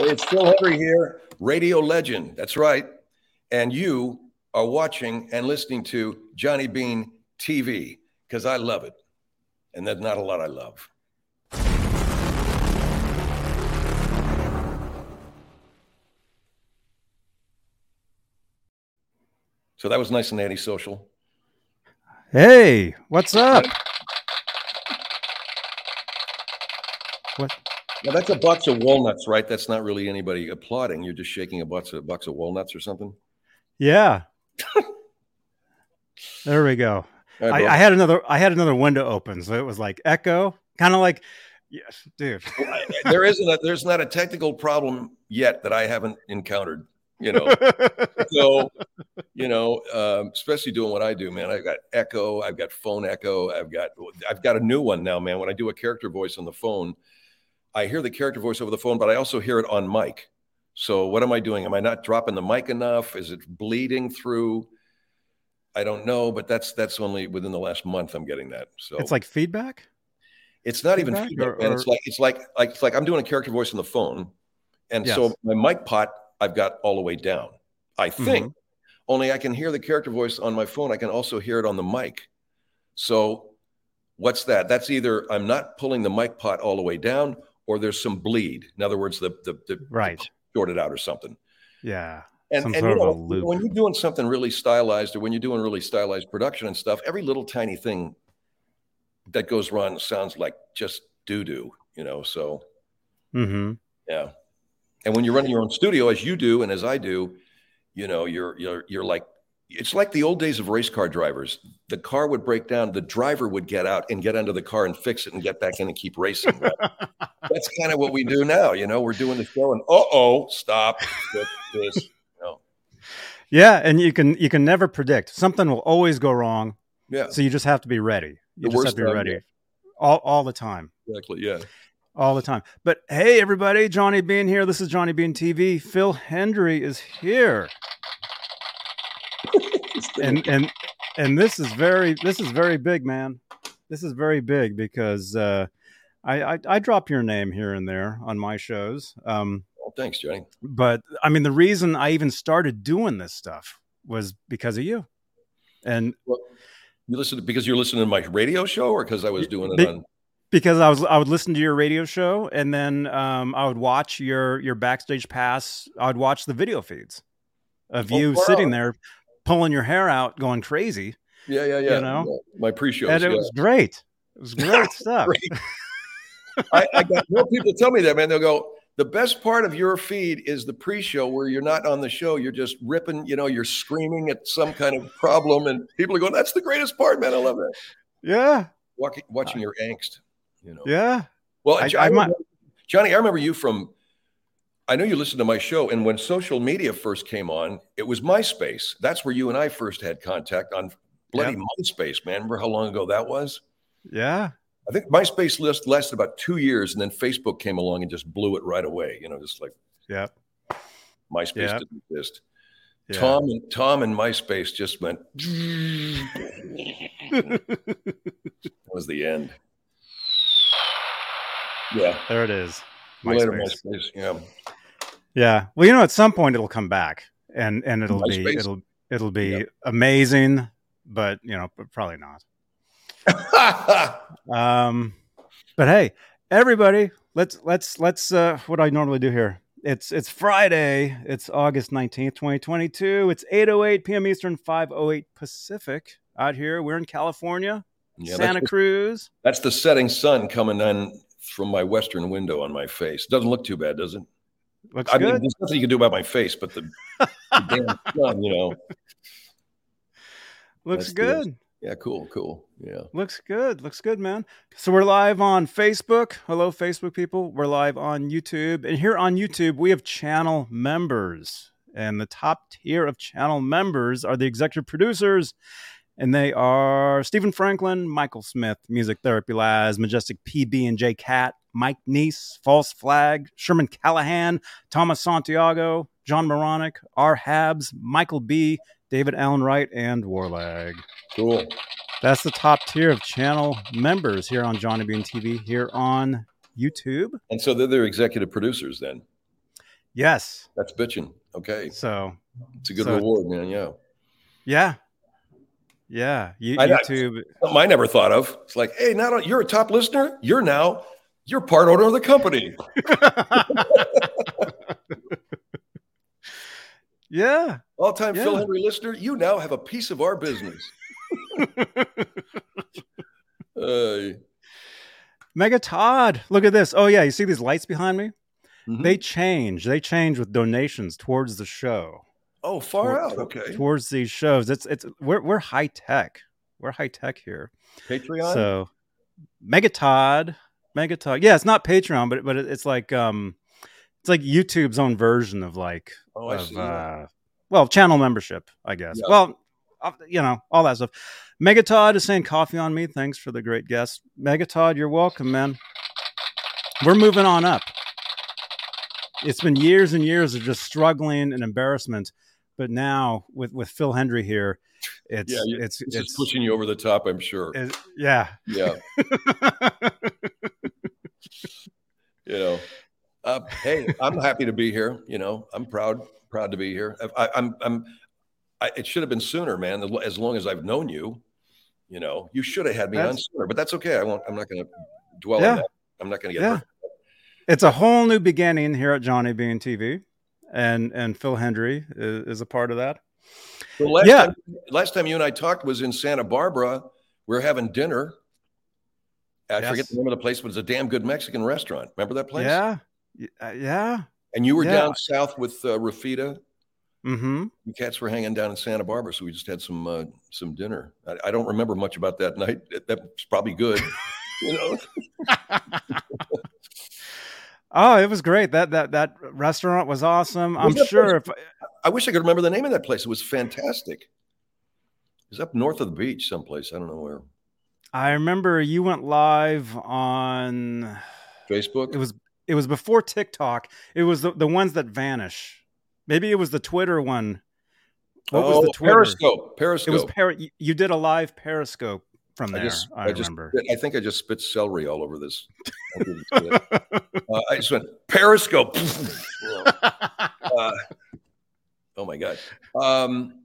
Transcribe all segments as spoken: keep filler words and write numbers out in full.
It's Phil Hendrie here, radio legend. That's right. And you are watching and listening to Johnny Bean T V, because I love it. And there's not a lot I love. So that was nice and antisocial. Hey, what's up? What? Now that's a box of walnuts, right? That's not really anybody applauding. You're just shaking a box of, a box of walnuts or something? Yeah. There we go. Right, I, I had another I had another window open, so it was like echo, kind of like, yes, dude. there isn't a, there's not a technical problem yet that I haven't encountered, you know. So, you know, um, especially doing what I do, man. I've got echo, I've got phone echo, I've got I've got a new one now, man. When I do a character voice on the phone, I hear the character voice over the phone, but I also hear it on mic. So what am I doing? Am I not dropping the mic enough? Is it bleeding through? I don't know, but that's that's only within the last month I'm getting that. So it's like feedback. It's not feedback even feedback, or, man. Or... It's like it's like like it's like I'm doing a character voice on the phone, and yes. So my mic pot I've got all the way down, I think. Mm-hmm. Only I can hear the character voice on my phone. I can also hear it on the mic. So what's that? That's either I'm not pulling the mic pot all the way down, or there's some bleed. In other words, the the, the right shorted out or something. Yeah. And, and you know, when you're doing something really stylized, or when you're doing really stylized production and stuff, every little tiny thing that goes wrong sounds like just doo-doo, you know, so, mm-hmm. Yeah. And when you're running your own studio, as you do and as I do, you know, you're you're you're like, it's like the old days of race car drivers. The car would break down, the driver would get out and get under the car and fix it and get back in and keep racing. Right? That's kind of what we do now, you know, we're doing the show and uh-oh, stop, get this. Yeah, and you can you can never predict. Something will always go wrong. Yeah. So you just have to be ready. You the just have to be ready. Yet. All all the time. Exactly, yeah. All the time. But hey, everybody, Johnny Bean here. This is Johnny Bean T V. Phil Hendrie is here. and and and this is very this is very big, man. This is very big because uh, I, I I drop your name here and there on my shows. Um Thanks, Johnny. But I mean, the reason I even started doing this stuff was because of you. And well, you listen to, because you're listening to my radio show, or because I was doing be, it on. Because I was, I would listen to your radio show, and then um, I would watch your your backstage pass. I would watch the video feeds of you oh, wow. sitting there pulling your hair out, going crazy. Yeah, yeah, yeah. You know, yeah. My pre-show, and it yeah. was great. It was great stuff. Great. I, I got more people tell me that, man. They'll go, the best part of your feed is the pre-show where you're not on the show. You're just ripping, you know, you're screaming at some kind of problem, and people are going, that's the greatest part, man. I love that. Yeah. Walking, watching your angst, you know? Yeah. Well, I, I, I remember, Johnny, I remember you from, I know you listened to my show, and when social media first came on, it was MySpace. That's where you and I first had contact on bloody yeah. MySpace, man. Remember how long ago that was? Yeah. I think MySpace list lasted about two years, and then Facebook came along and just blew it right away. You know, just like, yeah, MySpace yep. didn't exist. Yeah. Tom and Tom and MySpace just went. That was the end. Yeah, there it is. MySpace. Later, MySpace. Yeah, yeah. Well, you know, at some point it'll come back, and and it'll MySpace. be it'll it'll be yep. amazing, but you know, probably not. um but hey, everybody, let's let's let's uh what I normally do here. It's it's Friday, it's August nineteenth, twenty twenty-two. It's eight oh eight p.m. Eastern, five oh eight Pacific. Out here, we're in California, yeah, Santa that's, Cruz. That's the setting sun coming in from my western window on my face. Doesn't look too bad, does it? Looks I good. Mean, there's nothing you can do about my face, but the, the damn sun, you know. Looks good. The, Yeah, cool, cool. Yeah. Looks good. Looks good, man. So we're live on Facebook. Hello, Facebook people. We're live on YouTube. And here on YouTube, we have channel members. And the top tier of channel members are the executive producers. And they are Stephen Franklin, Michael Smith, Music Therapy Labs, Majestic P B and J Cat, Mike Neese, False Flag, Sherman Callahan, Thomas Santiago, John Moronic, R. Habs, Michael B., David Allen Wright, and Warlag. Cool. That's the top tier of channel members here on Johnny Bean T V, here on YouTube. And so they're their executive producers then? Yes. That's bitching. Okay. So it's a good so, reward, man. Yeah. Yeah. Yeah. You, I, YouTube. Something I never thought of. It's like, hey, now you're a top listener. You're now, you're part owner of the company. Yeah. All time yeah. Phil Hendrie listener. You now have a piece of our business. uh, Mega Todd. Look at this. Oh, yeah. You see these lights behind me? Mm-hmm. They change. They change with donations towards the show. Oh, far Toward, out. Okay. Towards these shows. It's it's we're we're high tech. We're high tech here. Patreon. So Mega Todd. Mega Todd. Yeah, it's not Patreon, but but it's like um it's like YouTube's own version of like oh, of, I see. Uh, well, channel membership, I guess. Yeah. Well, you know, all that stuff. Mega Todd is saying coffee on me. Thanks for the great guest. Mega Todd, you're welcome, man. We're moving on up. It's been years and years of just struggling and embarrassment, but now with, with Phil Hendrie here, it's yeah, it's it's, it's pushing you over the top. I'm sure. It, yeah, yeah. You know, uh, hey, I'm happy to be here. You know, I'm proud, proud to be here. I, I'm, I'm. I, it should have been sooner, man. As long as I've known you, you know, you should have had me that's, on sooner. But that's okay. I won't. I'm not going to dwell yeah. on that. I'm not going to get. Yeah. Hurt. It's a whole new beginning here at Johnny Bean T V, and and Phil Hendrie is, is a part of that. Well, last yeah. time, last time you and I talked was in Santa Barbara. We were having dinner. I yes. forget the name of the place, but it's a damn good Mexican restaurant. Remember that place? Yeah, uh, yeah. And you were yeah. down south with uh, Rafita. Mm-hmm. The cats were hanging down in Santa Barbara, so we just had some uh, some dinner. I, I don't remember much about that night. That's probably good, you know. Oh, it was great. That that that restaurant was awesome. I'm sure. If I, I wish I could remember the name of that place. It was fantastic. It was up north of the beach someplace. I don't know where. I remember you went live on Facebook. It was it was before TikTok. It was the, the ones that vanish. Maybe it was the Twitter one. What oh, was the Twitter? Periscope. Periscope. It was peri- you did a live Periscope. From there, I, just, I, I remember. Just, I think I just spit celery all over this. uh, I just went Periscope. uh, oh my god! Um,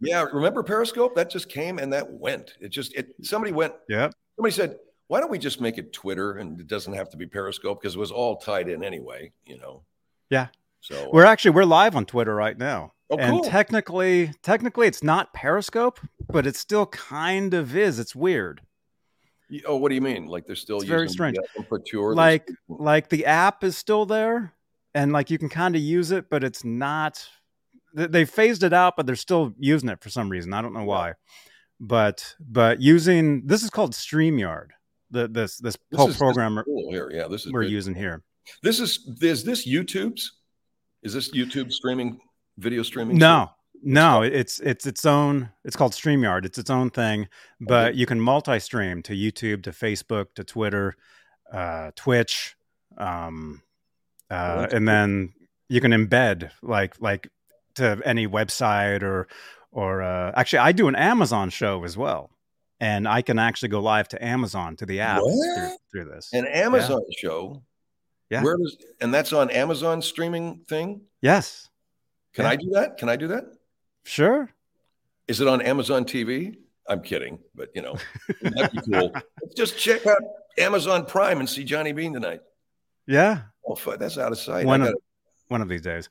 yeah, remember Periscope? That just came and that went. It just it. Somebody went. Yeah. Somebody said, "Why don't we just make it Twitter and it doesn't have to be Periscope because it was all tied in anyway?" You know. Yeah. So we're actually we're live on Twitter right now. Oh, and cool. technically, technically, it's not Periscope, but it still kind of is. It's weird. Oh, what do you mean? Like they're still it's using very strange. The like, like the app is still there, and like you can kind of use it, but it's not. They phased it out, but they're still using it for some reason. I don't know why, but but using this is called StreamYard. The this this whole this is, program this is cool here. Yeah, this is we're good. Using here. This is is this YouTube's? Is this YouTube streaming? Video streaming? No, no, it's it's its own. It's called StreamYard. It's its own thing, but okay. You can multi-stream to YouTube, to Facebook, to Twitter, uh, Twitch, um, uh, oh, and then you can embed like like to any website or or uh, actually, I do an Amazon show as well, and I can actually go live to Amazon to the app through, through this. An Amazon yeah. show, yeah. Where does and that's on Amazon streaming thing? Yes. Can yeah. I do that? Can I do that? Sure. Is it on Amazon T V? I'm kidding, but you know, that'd be cool. Just check out Amazon Prime and see Johnny Bean tonight. Yeah. Oh, fuck, that's out of sight. One, gotta, of, one of these days.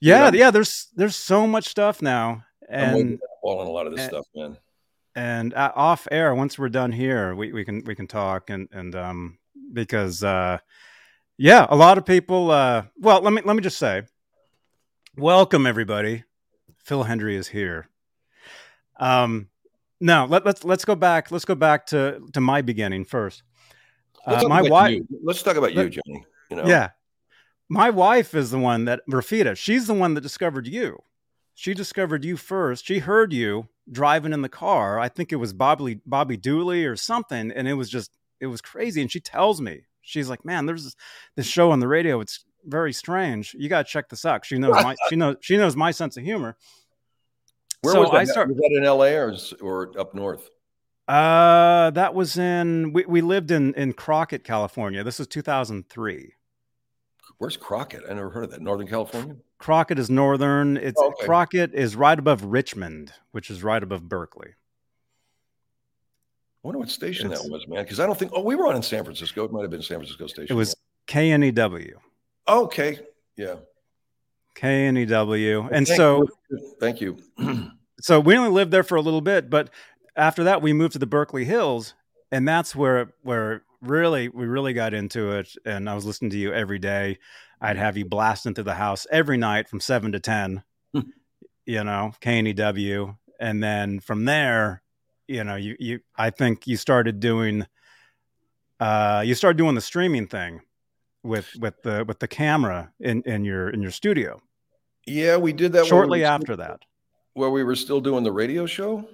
Yeah, you know, yeah. There's there's so much stuff now, and all on a lot of this and, stuff, man. And uh, off air, once we're done here, we, we can we can talk and and um because uh yeah, a lot of people. Uh, well, let me let me just say. Welcome, everybody. Phil Hendrie is here. Um, now let, let's let's go back. Let's go back to, to my beginning first. Uh, my wife. You. Let's talk about let, you, Johnny. You know. Yeah, my wife is the one that Rafita. She's the one that discovered you. She discovered you first. She heard you driving in the car. I think it was Bobby Bobby Dooley or something, and it was just it was crazy. And she tells me she's like, "Man, there's this, this show on the radio. It's." Very strange. You gotta check this out. She knows my she knows she knows my sense of humor. Where so was that? I start, was that in L A or, or up north? Uh, that was in we, we lived in in Crockett, California. This was two thousand three. Where's Crockett? I never heard of that. Northern California? Crockett is northern. It's oh, okay. Crockett is right above Richmond, which is right above Berkeley. I wonder what station it's, that was, man. Because I don't think. Oh, we were on in San Francisco. It might have been San Francisco station. It was K N E W. Okay. Yeah. K N E W. Well, and thank so. You. Thank you. So we only lived there for a little bit, but after that, we moved to the Berkeley Hills, and that's where where really we really got into it. And I was listening to you every day. I'd have you blasting through the house every night from seven to ten. You know, K N E W, and then from there, you know, you you I think you started doing, uh, you started doing the streaming thing with with the with the camera in in your in your studio. Yeah, we did that shortly we after still, that. Well, we were still doing the radio show.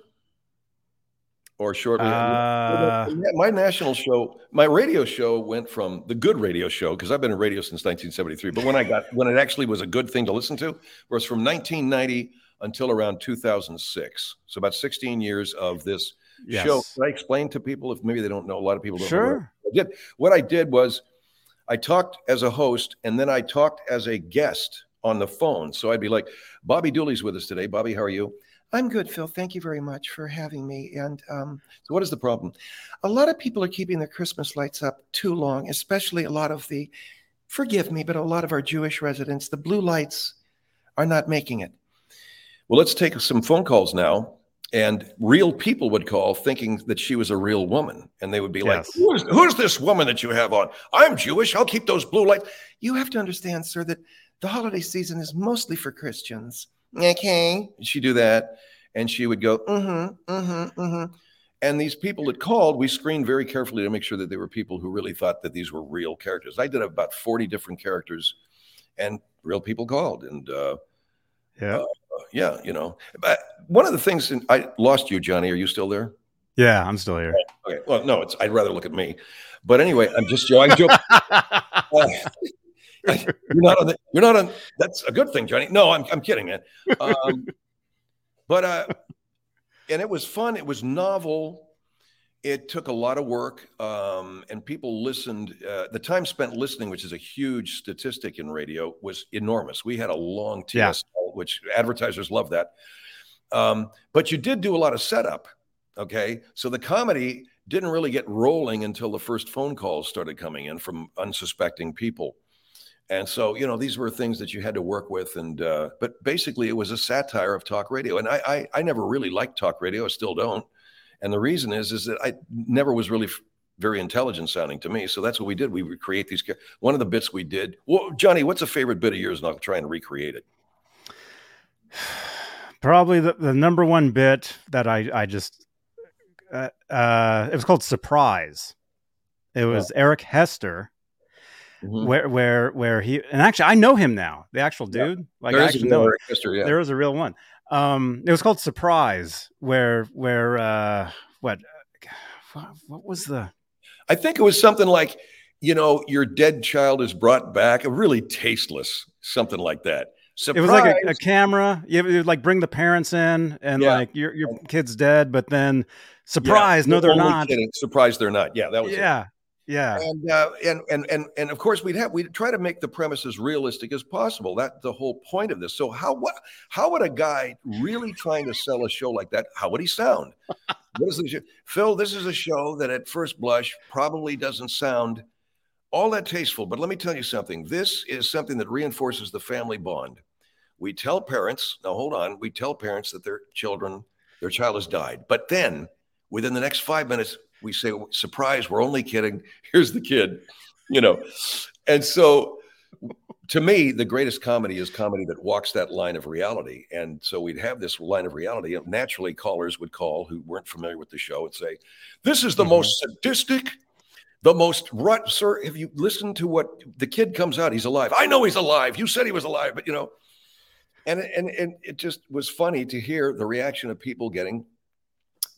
Or shortly, uh, my national show, my radio show went from the good radio show, because I've been in radio since nineteen seventy-three. But when I got, when it actually was a good thing to listen to, was from nineteen ninety until around two thousand six. So about sixteen years of this yes. show. Can I explain to people if maybe they don't know? A lot of people don't sure. know what I did. What I did was I talked as a host, and then I talked as a guest on the phone. So I'd be like, Bobby Dooley's with us today. Bobby, how are you? I'm good, Phil. Thank you very much for having me. And um, so what is the problem? A lot of people are keeping their Christmas lights up too long, especially a lot of the, forgive me, but a lot of our Jewish residents, the blue lights are not making it. Well, let's take some phone calls now. And real people would call thinking that she was a real woman. And they would be yes. like, who is, who is this woman that you have on? I'm Jewish. I'll keep those blue lights. You have to understand, sir, that the holiday season is mostly for Christians. Okay, she'd do that, and she would go, mm-hmm, mm-hmm, mm-hmm. And these people that called, we screened very carefully to make sure that they were people who really thought that these were real characters. I did about forty different characters, and real people called, and uh, yeah, uh, yeah, you know. But one of the things, and I lost you, Johnny. Are you still there? Yeah, I'm still here. Okay. okay. Well, no, it's. I'd rather look at me, but anyway, I'm just joking. You're not on. The, you're not on. That's a good thing, Johnny. No, I'm. I'm kidding, man. Um, but uh, and it was fun. It was novel. It took a lot of work, um, and people listened. Uh, the time spent listening, which is a huge statistic in radio, was enormous. We had a long T S L, yeah. which advertisers love that. Um, but you did do a lot of setup. Okay, so the comedy didn't really get rolling until the first phone calls started coming in from unsuspecting people. And so, you know, these were things that you had to work with. And uh, but basically, it was a satire of talk radio. And I, I I never really liked talk radio. I still don't. And the reason is, is that I never was really f- very intelligent sounding to me. So that's what we did. We would create these. One of the bits we did. Well, Johnny, what's a favorite bit of yours? And I'll try and recreate it. Probably the, the number one bit that I, I just uh, uh, it was called Surprise. It was yeah. Eric Hester. Mm-hmm. Where, where, where he, and actually, I know him now. The actual dude, yeah. like there I actually know, history, yeah. there was a real one. Um, it was called Surprise. Where, where, uh, what, what was the? I think it was something like, you know, your dead child is brought back. Really tasteless, something like that. Surprise. It was like a, a camera. You would like bring the parents in, and yeah. like your your kid's dead, but then surprise, yeah. no, they're not. Kidding. Surprise, they're not. Yeah, that was yeah. It. Yeah, and, uh, and and and and of course we'd have we'd try to make the premise as realistic as possible. That's the whole point of this. So how what how would a guy really trying to sell a show like that? How would he sound? What is this? Phil, this is a show that at first blush probably doesn't sound all that tasteful. But let me tell you something. This is something that reinforces the family bond. We tell parents now. Hold on. We tell parents that their children, their child has died. But then within the next five minutes. We say, surprise, we're only kidding. Here's the kid, you know. And so to me, the greatest comedy is comedy that walks that line of reality. And so we'd have this line of reality. And naturally, callers would call who weren't familiar with the show and say, this is the mm-hmm. most sadistic, the most rut. Sir, have you listened to what the kid comes out? He's alive. I know he's alive. You said he was alive, but, you know. And and and it just was funny to hear the reaction of people getting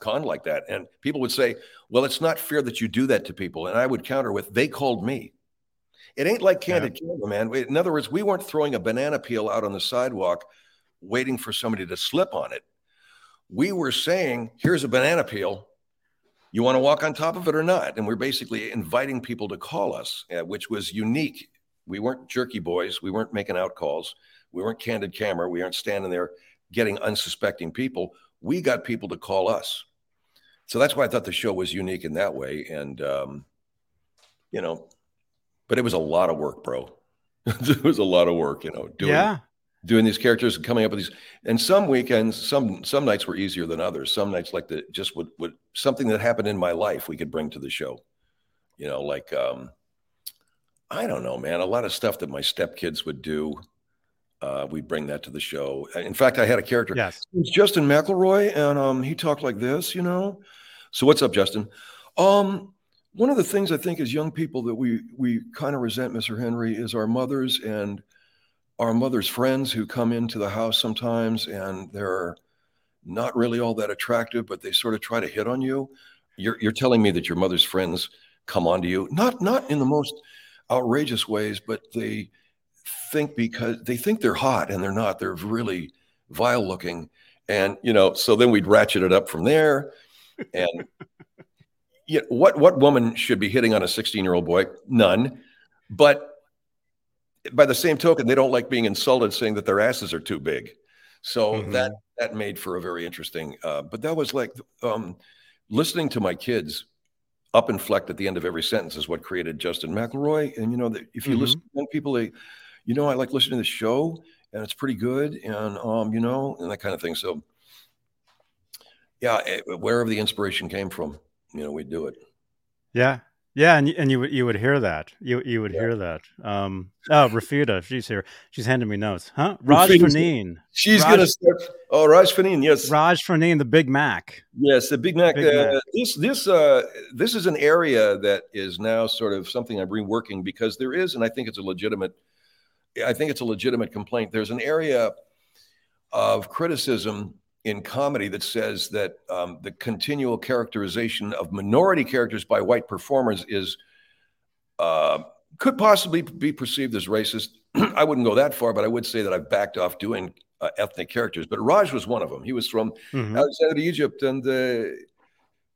conned like that. And people would say, well, it's not fair that you do that to people. And I would counter with, they called me. It ain't like Candid yeah. Camera, man. In other words, we weren't throwing a banana peel out on the sidewalk waiting for somebody to slip on it. We were saying, here's a banana peel. You want to walk on top of it or not? And we're basically inviting people to call us, uh, which was unique We weren't jerky boys. We weren't making out calls. We weren't candid camera. We aren't standing there getting unsuspecting people. We got people to call us. So that's why I thought the show was unique in that way. And, um, you know, but it was a lot of work, bro. It was a lot of work, you know, doing, yeah. doing these characters and coming up with these. And some weekends, some some nights were easier than others. Some nights like the just would, would something that happened in my life we could bring to the show. You know, like, um, I don't know, man, a lot of stuff that my stepkids would do. Uh, we bring that to the show. In fact, I had a character. Yes. It's Justin McElroy, and um, he talked like this, you know. So what's up, Justin? Um, one of the things I think as young people that we we kind of resent, Mister Hendrie, is our mothers and our mothers' friends who come into the house sometimes, and they're not really all that attractive, but they sort of try to hit on you. You're, you're telling me that your mother's friends come on to you, not not in the most outrageous ways, but they think because they think they're hot and they're not, they're really vile looking. And, you know, so then we'd ratchet it up from there. And you know, what, what woman should be hitting on a sixteen year old boy? None. But by the same token, they don't like being insulted saying that their asses are too big. So mm-hmm. that, that made for a very interesting, uh, but that was like, um, listening to my kids up and flecked at the end of every sentence is what created Justin McElroy. And, you know, the, if you mm-hmm. listen to young people, they, you know, I like listening to the show and it's pretty good. And, um, you know, and that kind of thing. So yeah, it, wherever the inspiration came from, you know, we'd do it. Yeah. Yeah. And, and you, you would hear that. You you would yeah. hear that. Um, oh, Rafita, she's here. She's handing me notes. Huh? Raj Faneen. She's going to start. Oh, Raj Faneen. Yes. Raj Faneen, the Big Mac. Yes. The Big Mac. Big uh, Mac. This, this, uh, this is an area that is now sort of something I'm reworking because there is, and I think it's a legitimate I think it's a legitimate complaint. There's an area of criticism in comedy that says that um, the continual characterization of minority characters by white performers is uh, could possibly be perceived as racist. I wouldn't go that far, but I would say that I've backed off doing uh, ethnic characters. But Raj was one of them. He was from mm-hmm. Alexandria, Egypt, and uh,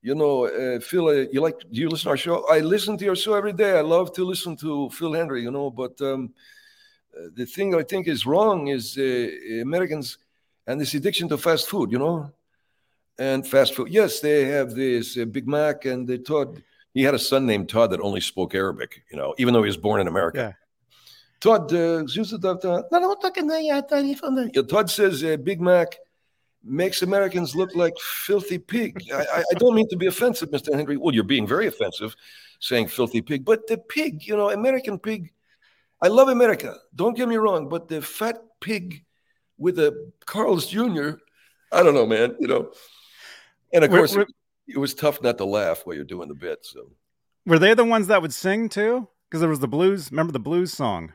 you know, uh, Phil, uh, you like? Do you listen to our show? I listen to your show every day. I love to listen to Phil Hendrie, you know, but. Um, The thing I think is wrong is uh, Americans and this addiction to fast food, you know, and fast food. Yes, they have this uh, Big Mac and they Todd. He had a son named Todd that only spoke Arabic, you know, even though he was born in America. Yeah. Todd, uh, Todd says uh, Big Mac makes Americans look like filthy pig. I, I don't mean to be offensive, Mister Hendrie. Well, you're being very offensive saying filthy pig, but the pig, you know, American pig. I love America. Don't get me wrong, but the fat pig with a Carl's Junior, I don't know, man. You know, and of we're, course, we're, it, it was tough not to laugh while you're doing the bit. So, were they the ones that would sing too? Because there was the blues. Remember the blues song?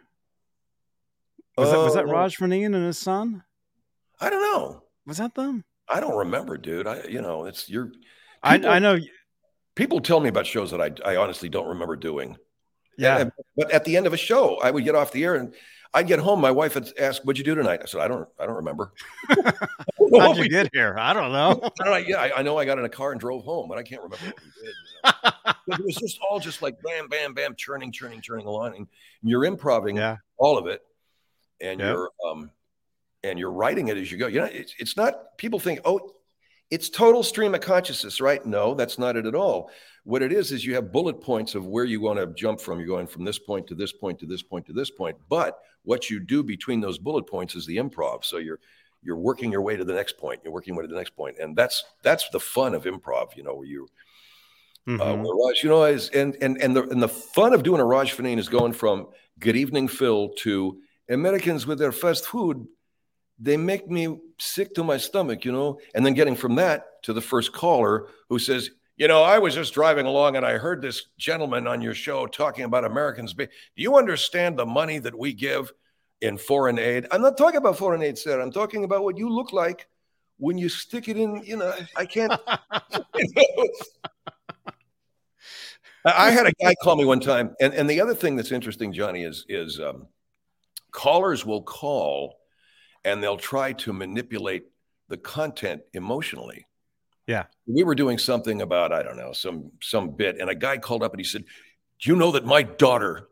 Was, uh, that, was that Raj Faneen and his son? I don't know. Was that them? I don't remember, dude. I, you know, it's your. People, I I know. People tell me about shows that I I honestly don't remember doing. Yeah. And, but at the end of a show, I would get off the air and I'd get home. My wife would ask, what'd you do tonight? I said, I don't, I don't remember. How'd you get here? I don't know. I don't know. Yeah, I, I know I got in a car and drove home, but I can't remember what we did. You know? But it was just all just like bam, bam, bam, churning, churning, churning along. And you're improvising yeah. all of it. And yep. you're, um, and you're writing it as you go. You know, it's, it's not, people think, oh, it's total stream of consciousness, right? No, that's not it at all. What it is, is you have bullet points of where you want to jump from. You're going from this point to this point to this point to this point. But what you do between those bullet points is the improv. So you're you're working your way to the next point. You're working your way to the next point. And that's that's the fun of improv, you know, where you, mm-hmm. uh, where Raj, you know, is, and, and, and, the, and the fun of doing a Raj Faneen is going from good evening, Phil, to Americans with their fast food. They make me sick to my stomach, you know, and then getting from that to the first caller who says, you know, I was just driving along and I heard this gentleman on your show talking about Americans. Do you understand the money that we give in foreign aid? I'm not talking about foreign aid, sir. I'm talking about what you look like when you stick it in. You know, I can't. You know. I had a guy call me one time. And, and the other thing that's interesting, Johnny, is, is um, callers will call. And they'll try to manipulate the content emotionally. Yeah. We were doing something about, I don't know, some some bit. And a guy called up and he said, do you know that my daughter,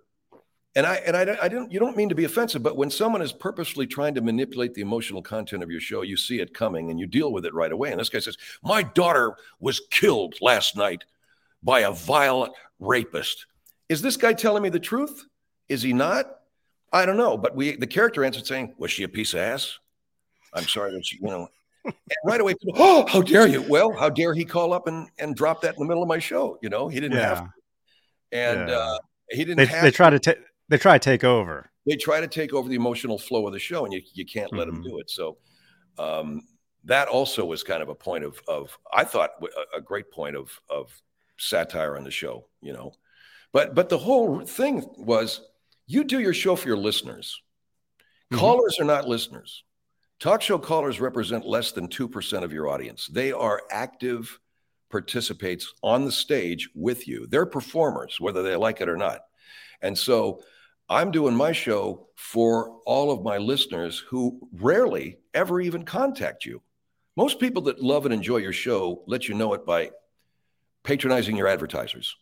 And I and I, I didn't. You don't mean to be offensive, but when someone is purposely trying to manipulate the emotional content of your show, you see it coming and you deal with it right away. And this guy says, "My daughter was killed last night by a violent rapist." Is this guy telling me the truth? Is he not? I don't know. But we the character answered saying, "Was she a piece of ass? I'm sorry that she, you know." And right away, people, "Oh, how dare you!" Well, how dare he call up and and drop that in the middle of my show? You know, he didn't yeah. have to. And yeah. uh, he didn't. They, have they try to. to take. They try to take over. They try to take over the emotional flow of the show, and you, you can't let mm-hmm. them do it. So um, that also was kind of a point of, of I thought, a, a great point of of satire on the show, you know. But but the whole thing was, you do your show for your listeners. Mm-hmm. Callers are not listeners. Talk show callers represent less than two percent of your audience. They are active participants on the stage with you. They're performers, whether they like it or not. And so I'm doing my show for all of my listeners who rarely ever even contact you. Most people that love and enjoy your show let you know it by patronizing your advertisers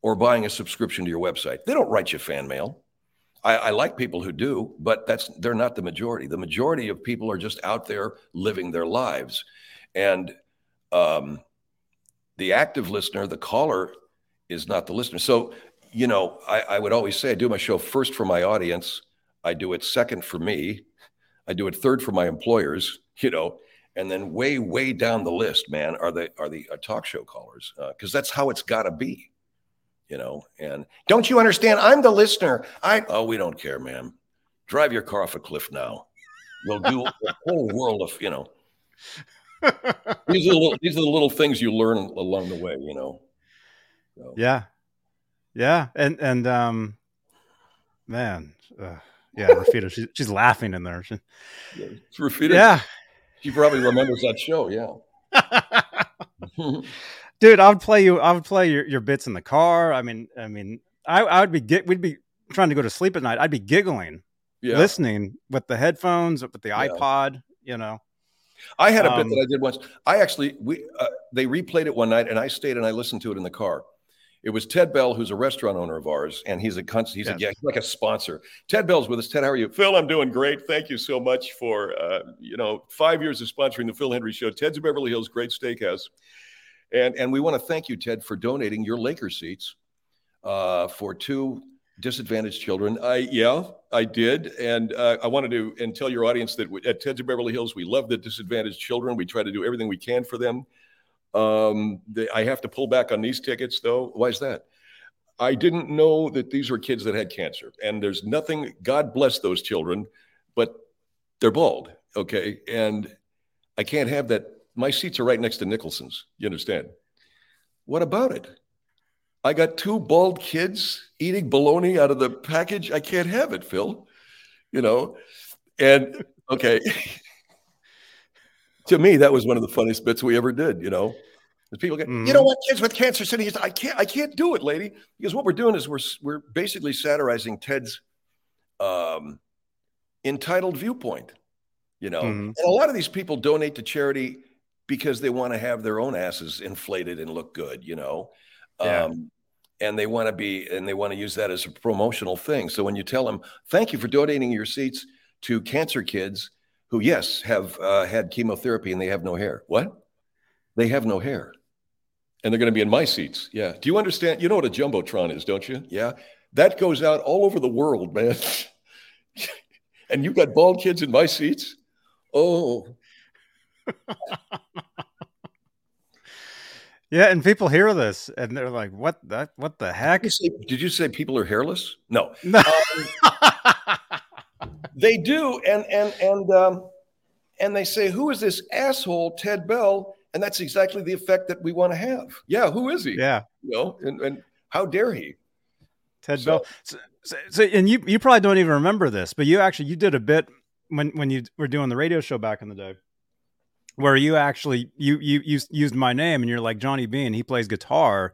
or buying a subscription to your website. They don't write you fan mail. I, I like people who do, but that's they're not the majority. The majority of people are just out there living their lives. And um, the active listener, the caller, is not the listener. So you know, I, I would always say I do my show first for my audience. I do it second for me. I do it third for my employers, you know, and then way, way down the list, man, are the are the uh, talk show callers, because uh, that's how it's got to be, you know. And don't you understand? I'm the listener. I oh, we don't care, ma'am. Drive your car off a cliff now. We'll do a whole world of, you know. These are the little, these are the little things you learn along the way, you know. So. Yeah. Yeah, and and um, man, uh, yeah, Rafita, she's she's laughing in there. She, yeah, it's Rafita. Yeah, she probably remembers that show. Yeah, dude, I would play you. I would play your, your bits in the car. I mean, I mean, I I would be we'd be trying to go to sleep at night. I'd be giggling, yeah. listening with the headphones, with the yeah. iPod. You know, I had a um, bit that I did once. I actually we uh, they replayed it one night, and I stayed and I listened to it in the car. It was Ted Bell, who's a restaurant owner of ours, and he's a he's yes. a yeah, he's like a sponsor. Ted Bell's with us. Ted, how are you? Phil, I'm doing great. Thank you so much for uh, you know five years of sponsoring the Phil Hendrie Show. Ted's of Beverly Hills, great steakhouse, and and we want to thank you, Ted, for donating your Lakers seats uh, for two disadvantaged children. I yeah, I did, and uh, I wanted to and tell your audience that we, at Ted's of Beverly Hills, we love the disadvantaged children. We try to do everything we can for them. Um, they, I have to pull back on these tickets though. Why is that? I didn't know that these were kids that had cancer, and there's nothing, God bless those children, but they're bald. Okay. And I can't have that. My seats are right next to Nicholson's. You understand? What about it? I got two bald kids eating bologna out of the package. I can't have it, Phil, you know? And okay. To me, that was one of the funniest bits we ever did, you know. The people get, mm-hmm. you know what, kids with cancer sitting, I can't, I can't do it, lady. Because what we're doing is we're we're basically satirizing Ted's um, entitled viewpoint, you know. Mm-hmm. And a lot of these people donate to charity because they want to have their own asses inflated and look good, you know. Yeah. Um, and they want to be, and they want to use that as a promotional thing. So when you tell them, thank you for donating your seats to cancer kids, who, yes, have uh, had chemotherapy and they have no hair. What? They have no hair. And they're going to be in my seats. Yeah. Do you understand? You know what a Jumbotron is, don't you? Yeah. That goes out all over the world, man. And you've got bald kids in my seats? Oh. Yeah, and people hear this and they're like, what the, what the heck? Did you say, did you say people are hairless? No. No. Um, They do, and and and um, and they say, "Who is this asshole, Ted Bell?" And that's exactly the effect that we want to have. Yeah, who is he? Yeah, you know, and, and how dare he, Ted so, Bell? So, so, so, and you you probably don't even remember this, but you actually you did a bit when when you were doing the radio show back in the day, where you actually you you, you used my name, and you're like Johnny Bean. He plays guitar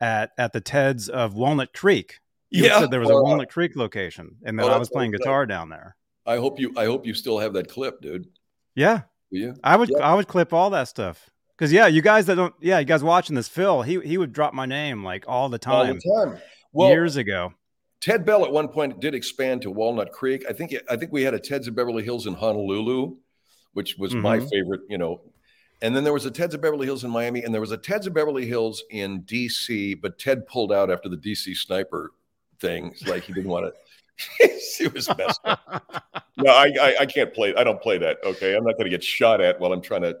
at at the Ted's of Walnut Creek. You yeah, said there was a Walnut uh, Creek location, and then oh, I was playing guitar down there. I hope you, I hope you still have that clip, dude. Yeah, yeah. I would, yeah. I would clip all that stuff because yeah, you guys that don't, yeah, you guys watching this, Phil, he he would drop my name like all the time, all the time. Well, years ago. Ted Bell at one point did expand to Walnut Creek. I think I think we had a Ted's of Beverly Hills in Honolulu, which was mm-hmm. my favorite, you know. And then there was a Ted's of Beverly Hills in Miami, and there was a Ted's of Beverly Hills in D C, but Ted pulled out after the D C sniper thing. It's like he didn't want to. It was messed up. No, I, I I can't play. I don't play that. Okay, I'm not going to get shot at while I'm trying to.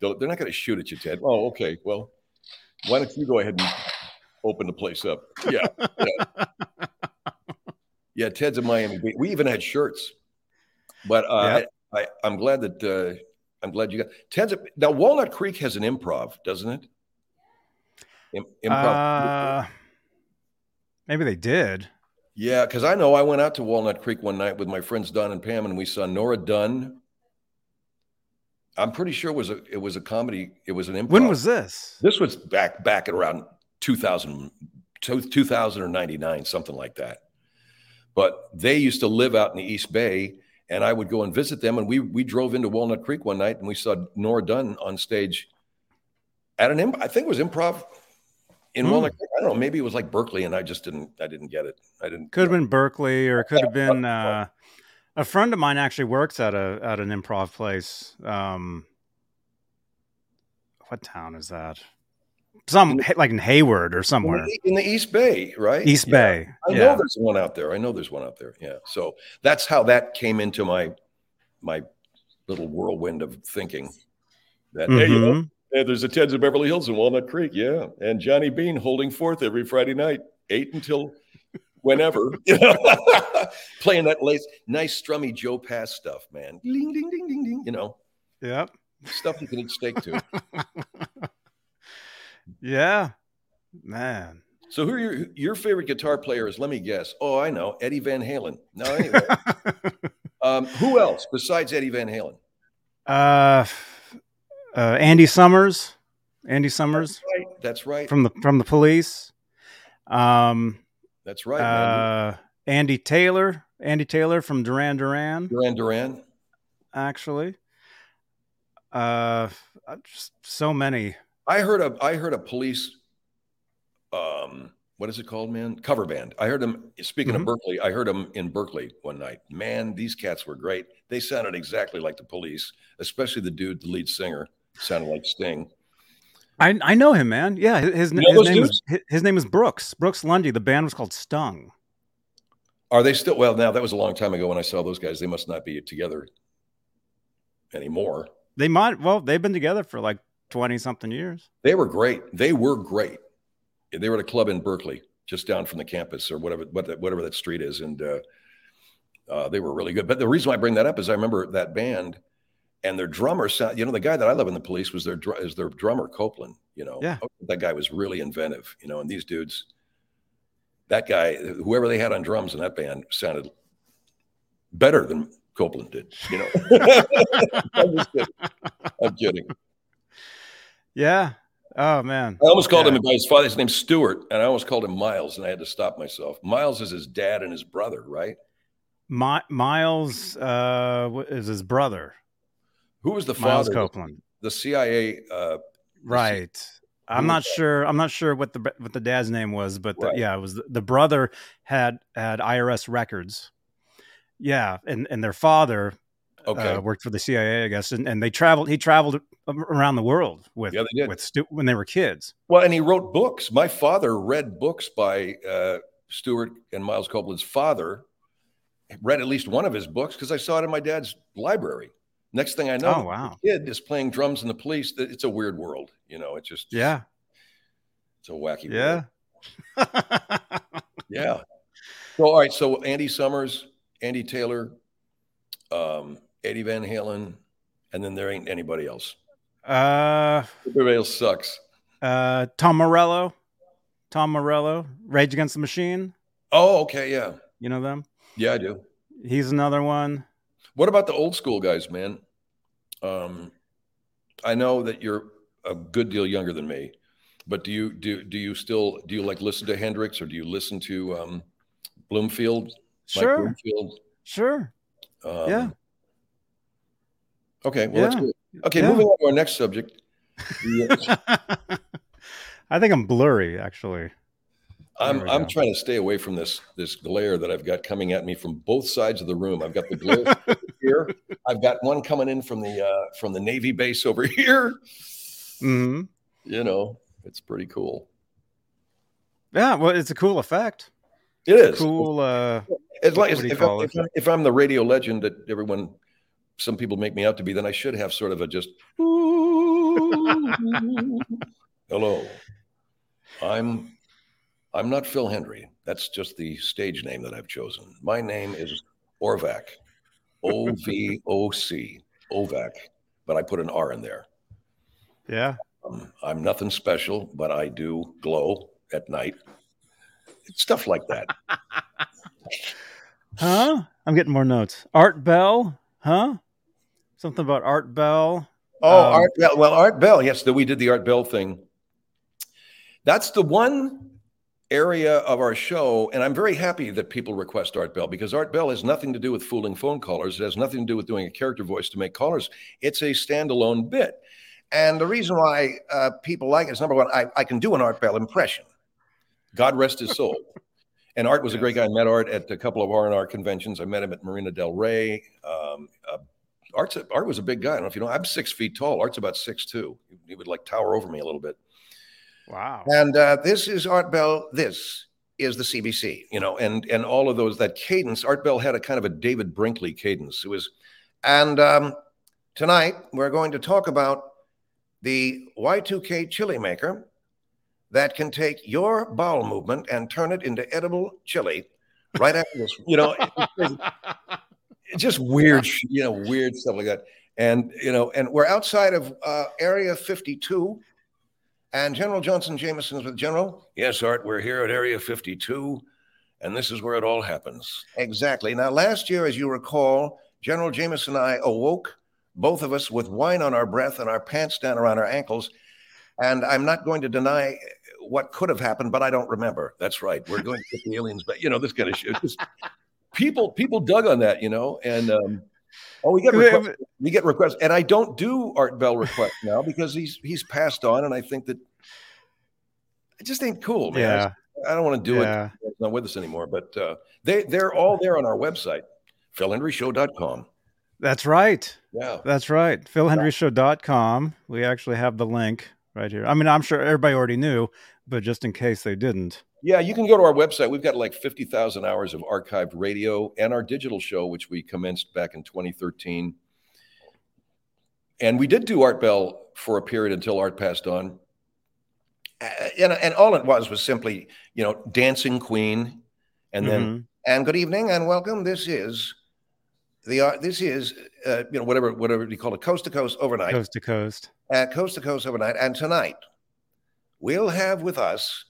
They're not going to shoot at you, Ted. Oh, okay. Well, why don't you go ahead and open the place up? Yeah. Yeah. Yeah, Ted's in Miami. We even had shirts, but uh, yep. I, I, I'm glad that uh, I'm glad you got Ted's. Now Walnut Creek has an improv, doesn't it? Im- improv. Uh, maybe they did. Yeah, because I know I went out to Walnut Creek one night with my friends Don and Pam, and we saw Nora Dunn. I'm pretty sure it was a it was a comedy. It was an improv. When was this? This was back back at around two thousand, two thousand or ninety-nine, something like that. But they used to live out in the East Bay, and I would go and visit them. And we we drove into Walnut Creek one night, and we saw Nora Dunn on stage at an imp- I think it was improv in mm. Walnut Creek. I don't know. Maybe it was like Berkeley, and I just didn't. I didn't get it. I didn't. Could have been Berkeley, or it could have been uh, a friend of mine actually works at a at an improv place. Um, what town is that? Some like in Hayward or somewhere in the East Bay, right? East yeah. Bay. I yeah. know there's one out there. I know there's one out there. Yeah. So that's how that came into my my little whirlwind of thinking. That mm-hmm. hey, you know, hey, there's a Ted's of Beverly Hills in Walnut Creek, yeah, and Johnny Bean holding forth every Friday night, eight until whenever, you know, playing that lace, nice strummy Joe Pass stuff, man. Ding ding ding ding ding. You know, yeah, stuff you can eat steak to. Yeah, man. So who are your your favorite guitar player is? Let me guess. Oh, I know, Eddie Van Halen. No, anyway. um, who else besides Eddie Van Halen? Uh, uh, Andy Summers. Andy Summers. That's right. That's right. From the from the Police. Um, that's right. Man. Uh, Andy Taylor. Andy Taylor from Duran Duran. Duran Duran. Actually, uh, just so many. I heard a I heard a Police, um, what is it called, man? Cover band. I heard them, speaking mm-hmm. of Berkeley, I heard them in Berkeley one night. Man, these cats were great. They sounded exactly like the Police, especially the dude, the lead singer, sounded like Sting. I I know him, man. Yeah, his, his, his name is his name is Brooks. Brooks Lundy. The band was called Stung. Are they still? Well, now that was a long time ago when I saw those guys. They must not be together anymore. They might. Well, they've been together for like twenty-something years. They were great. They were great. They were at a club in Berkeley, just down from the campus or whatever whatever that street is. And uh, uh, they were really good. But the reason why I bring that up is I remember that band and their drummer sound. You know, the guy that I love in the Police was their is their drummer, Copeland. You know, yeah. That guy was really inventive. You know, and these dudes, that guy, whoever they had on drums in that band sounded better than Copeland did. You know, I'm just kidding. I'm kidding. Yeah. Oh, man. I almost called yeah. him by his father. His name's Stuart, and I almost called him Miles, and I had to stop myself. Miles is his dad and his brother, right? My, Miles uh, is his brother. Who was the Miles father? Miles Copeland. The C I A. Uh, right. C- I'm not sure. I'm not sure what the what the dad's name was, but right. the, yeah, it was the, the brother had had I R S records. Yeah, and and their father. Okay. Uh, worked for the C I A, I guess, and, and they traveled. He traveled around the world with yeah, with Stu- when they were kids. Well, and he wrote books. My father read books by uh, Stuart and Miles Copeland's father. Read at least one of his books because I saw it in my dad's library. Next thing I know, oh, wow. the kid is playing drums in the Police. It's a weird world, you know. It's just yeah, it's a wacky yeah, world. yeah. So all right, so Andy Summers, Andy Taylor. Um, Eddie Van Halen, and then there ain't anybody else. Uh, everybody else sucks. Uh, Tom Morello, Tom Morello, Rage Against the Machine. Oh, okay, yeah. You know them? Yeah, I do. He's another one. What about the old school guys, man? Um, I know that you're a good deal younger than me, but do you do do you still do you like listen to Hendrix or do you listen to um, Bloomfield? Sure, Mike Bloomfield? Sure. Um, yeah. Okay. Well, yeah. That's good. Okay. Yeah. Moving on to our next subject. Yes. I think I'm blurry, actually. I'm I'm go. trying to stay away from this this glare that I've got coming at me from both sides of the room. I've got the glare here. I've got one coming in from the uh, from the Navy base over here. Mm-hmm. You know, it's pretty cool. Yeah, well, it's a cool effect. It it's is cool. Uh, it's like if, I, if, I, if I'm the radio legend that everyone, some people make me out to be, then I should have sort of a just. Hello, I'm. I'm not Phil Hendrie. That's just the stage name that I've chosen. My name is Orvac, O V O C, Ovac, but I put an R in there. Yeah. Um, I'm nothing special, but I do glow at night. It's stuff like that. Huh? I'm getting more notes. Art Bell, huh? Something about Art Bell. Oh, um, Art Bell. Well, Art Bell. Yes, we did the Art Bell thing. That's the one area of our show, and I'm very happy that people request Art Bell, because Art Bell has nothing to do with fooling phone callers. It has nothing to do with doing a character voice to make callers. It's a standalone bit. And the reason why uh, people like it is, number one, I, I can do an Art Bell impression. God rest his soul. And Art was yes. a great guy. I met Art at a couple of R and R conventions. I met him at Marina Del Rey. Um, uh, Art's a, Art was a big guy. I don't know if you know. I'm six feet tall. Art's about six two. He would like tower over me a little bit. Wow. And uh, this is Art Bell. This is the C B C, you know, and and all of those, that cadence. Art Bell had a kind of a David Brinkley cadence. It was, and um, tonight we're going to talk about the Y two K chili maker that can take your bowel movement and turn it into edible chili right after this, you know, it's, it's just weird, you know, weird stuff like that. And, you know, and we're outside of uh, Area fifty-two. And General Johnson Jameson is with General. Yes, Art, we're here at Area fifty-two, and this is where it all happens. Exactly. Now, last year, as you recall, General Jameson and I awoke, both of us with wine on our breath and our pants down around our ankles. And I'm not going to deny what could have happened, but I don't remember. That's right. We're going to get the aliens back. You know, this kind of shit. Just, people, people dug on that, you know, and... Um, Oh, we get requests. we get requests, and I don't do Art Bell requests now because he's he's passed on, and I think that it just ain't cool, man. Yeah. I don't want to do yeah. it. It's not with us anymore. But uh, they they're all there on our website, phil hendrie show dot com. That's right. Yeah, that's right. phil hendrie show dot com. We actually have the link right here. I mean, I'm sure everybody already knew, but just in case they didn't. Yeah, you can go to our website. We've got like fifty thousand hours of archived radio and our digital show, which we commenced back in twenty thirteen. And we did do Art Bell for a period until Art passed on. And, and all it was was simply, you know, Dancing Queen. And then, mm-hmm. and good evening and welcome. This is the art. Uh, this is, uh, you know, whatever, whatever you call it, Coast to Coast Overnight. Coast to Coast. Uh, coast to Coast Overnight. And tonight we'll have with us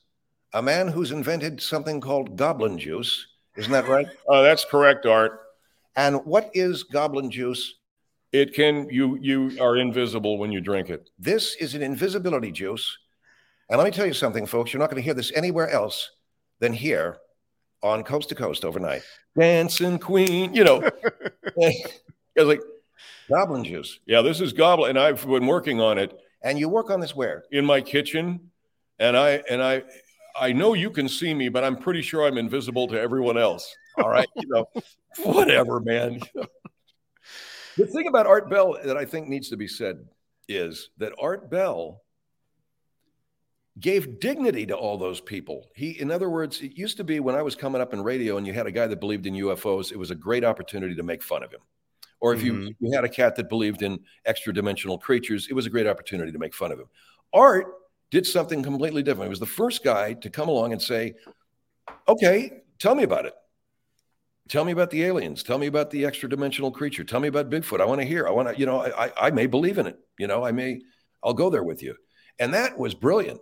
a man who's invented something called goblin juice. Isn't that right? Oh, that's correct, Art. And what is goblin juice? It can, you you are invisible when you drink it. This is an invisibility juice. And let me tell you something, folks. You're not going to hear this anywhere else than here on Coast to Coast Overnight. Dancing Queen, you know. It's like goblin juice. Yeah, this is goblin. And I've been working on it. And you work on this where? In my kitchen. And I, and I... I know you can see me, but I'm pretty sure I'm invisible to everyone else. All right. You know, whatever, man. The thing about Art Bell that I think needs to be said is that Art Bell gave dignity to all those people. He, in other words, it used to be when I was coming up in radio and you had a guy that believed in U F Os, it was a great opportunity to make fun of him. Or if mm-hmm. you, you had a cat that believed in extra dimensional creatures, it was a great opportunity to make fun of him. Art did something completely different. He was the first guy to come along and say, okay, tell me about it. Tell me about the aliens. Tell me about the extra dimensional creature. Tell me about Bigfoot. I want to hear. I want to, you know, I, I may believe in it. You know, I may, I'll go there with you. And that was brilliant.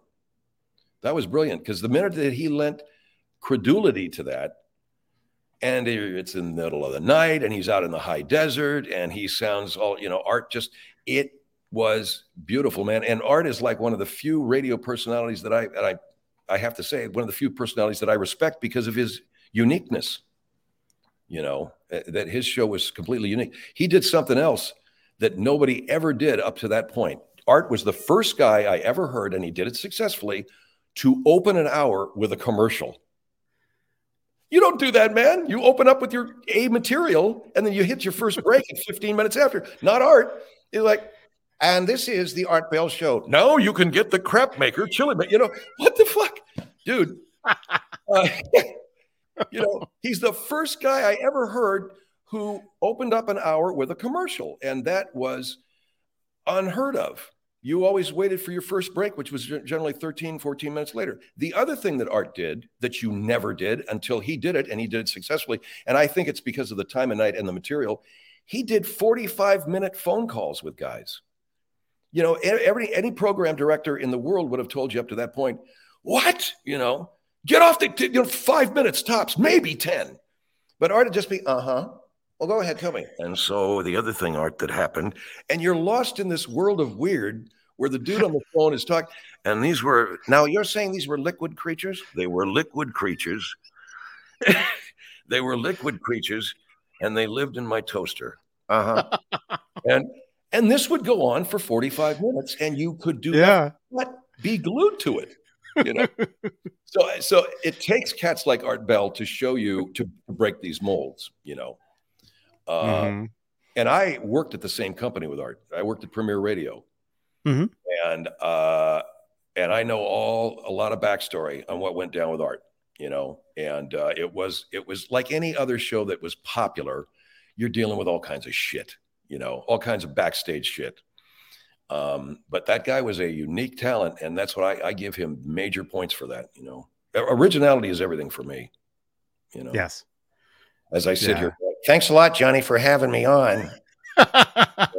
That was brilliant because the minute that he lent credulity to that, and it's in the middle of the night and he's out in the high desert and he sounds all, you know, Art just, it was beautiful, man. And Art is like one of the few radio personalities that I, and I, I have to say, one of the few personalities that I respect because of his uniqueness, you know, that his show was completely unique. He did something else that nobody ever did up to that point. Art was the first guy I ever heard, and he did it successfully, to open an hour with a commercial. You don't do that, man. You open up with your A material, and then you hit your first break at fifteen minutes after. Not Art. You're like, and this is the Art Bell Show. No, you can get the crap maker chili. You know, what the fuck? Dude. Uh, you know, he's the first guy I ever heard who opened up an hour with a commercial, and that was unheard of. You always waited for your first break, which was generally thirteen, fourteen minutes later. The other thing that Art did that you never did until he did it, and he did it successfully, and I think it's because of the time of night and the material, he did forty-five minute phone calls with guys. You know, every any program director in the world would have told you up to that point, what? You know, get off the, you know, five minutes tops, maybe ten. But Art would just be, uh-huh. Well, go ahead, tell me. And so the other thing, Art, that happened, and you're lost in this world of weird where the dude on the phone is talking. And these were, now you're saying these were liquid creatures? They were liquid creatures. They were liquid creatures, and they lived in my toaster. Uh-huh. and and this would go on for forty-five minutes, and you could do yeah. what? Be glued to it. You know, so so it takes cats like Art Bell to show you, to break these molds, you know. Uh, mm-hmm. And I worked at the same company with Art. I worked at Premier Radio, mm-hmm. and uh, and I know all a lot of backstory on what went down with Art. You know, and uh, it was it was like any other show that was popular. You're dealing with all kinds of shit. You know, all kinds of backstage shit. Um, but that guy was a unique talent, and that's what I, I give him major points for that. You know, originality is everything for me. You know. Yes. As I sit yeah. here. Thanks a lot, Johnny, for having me on. I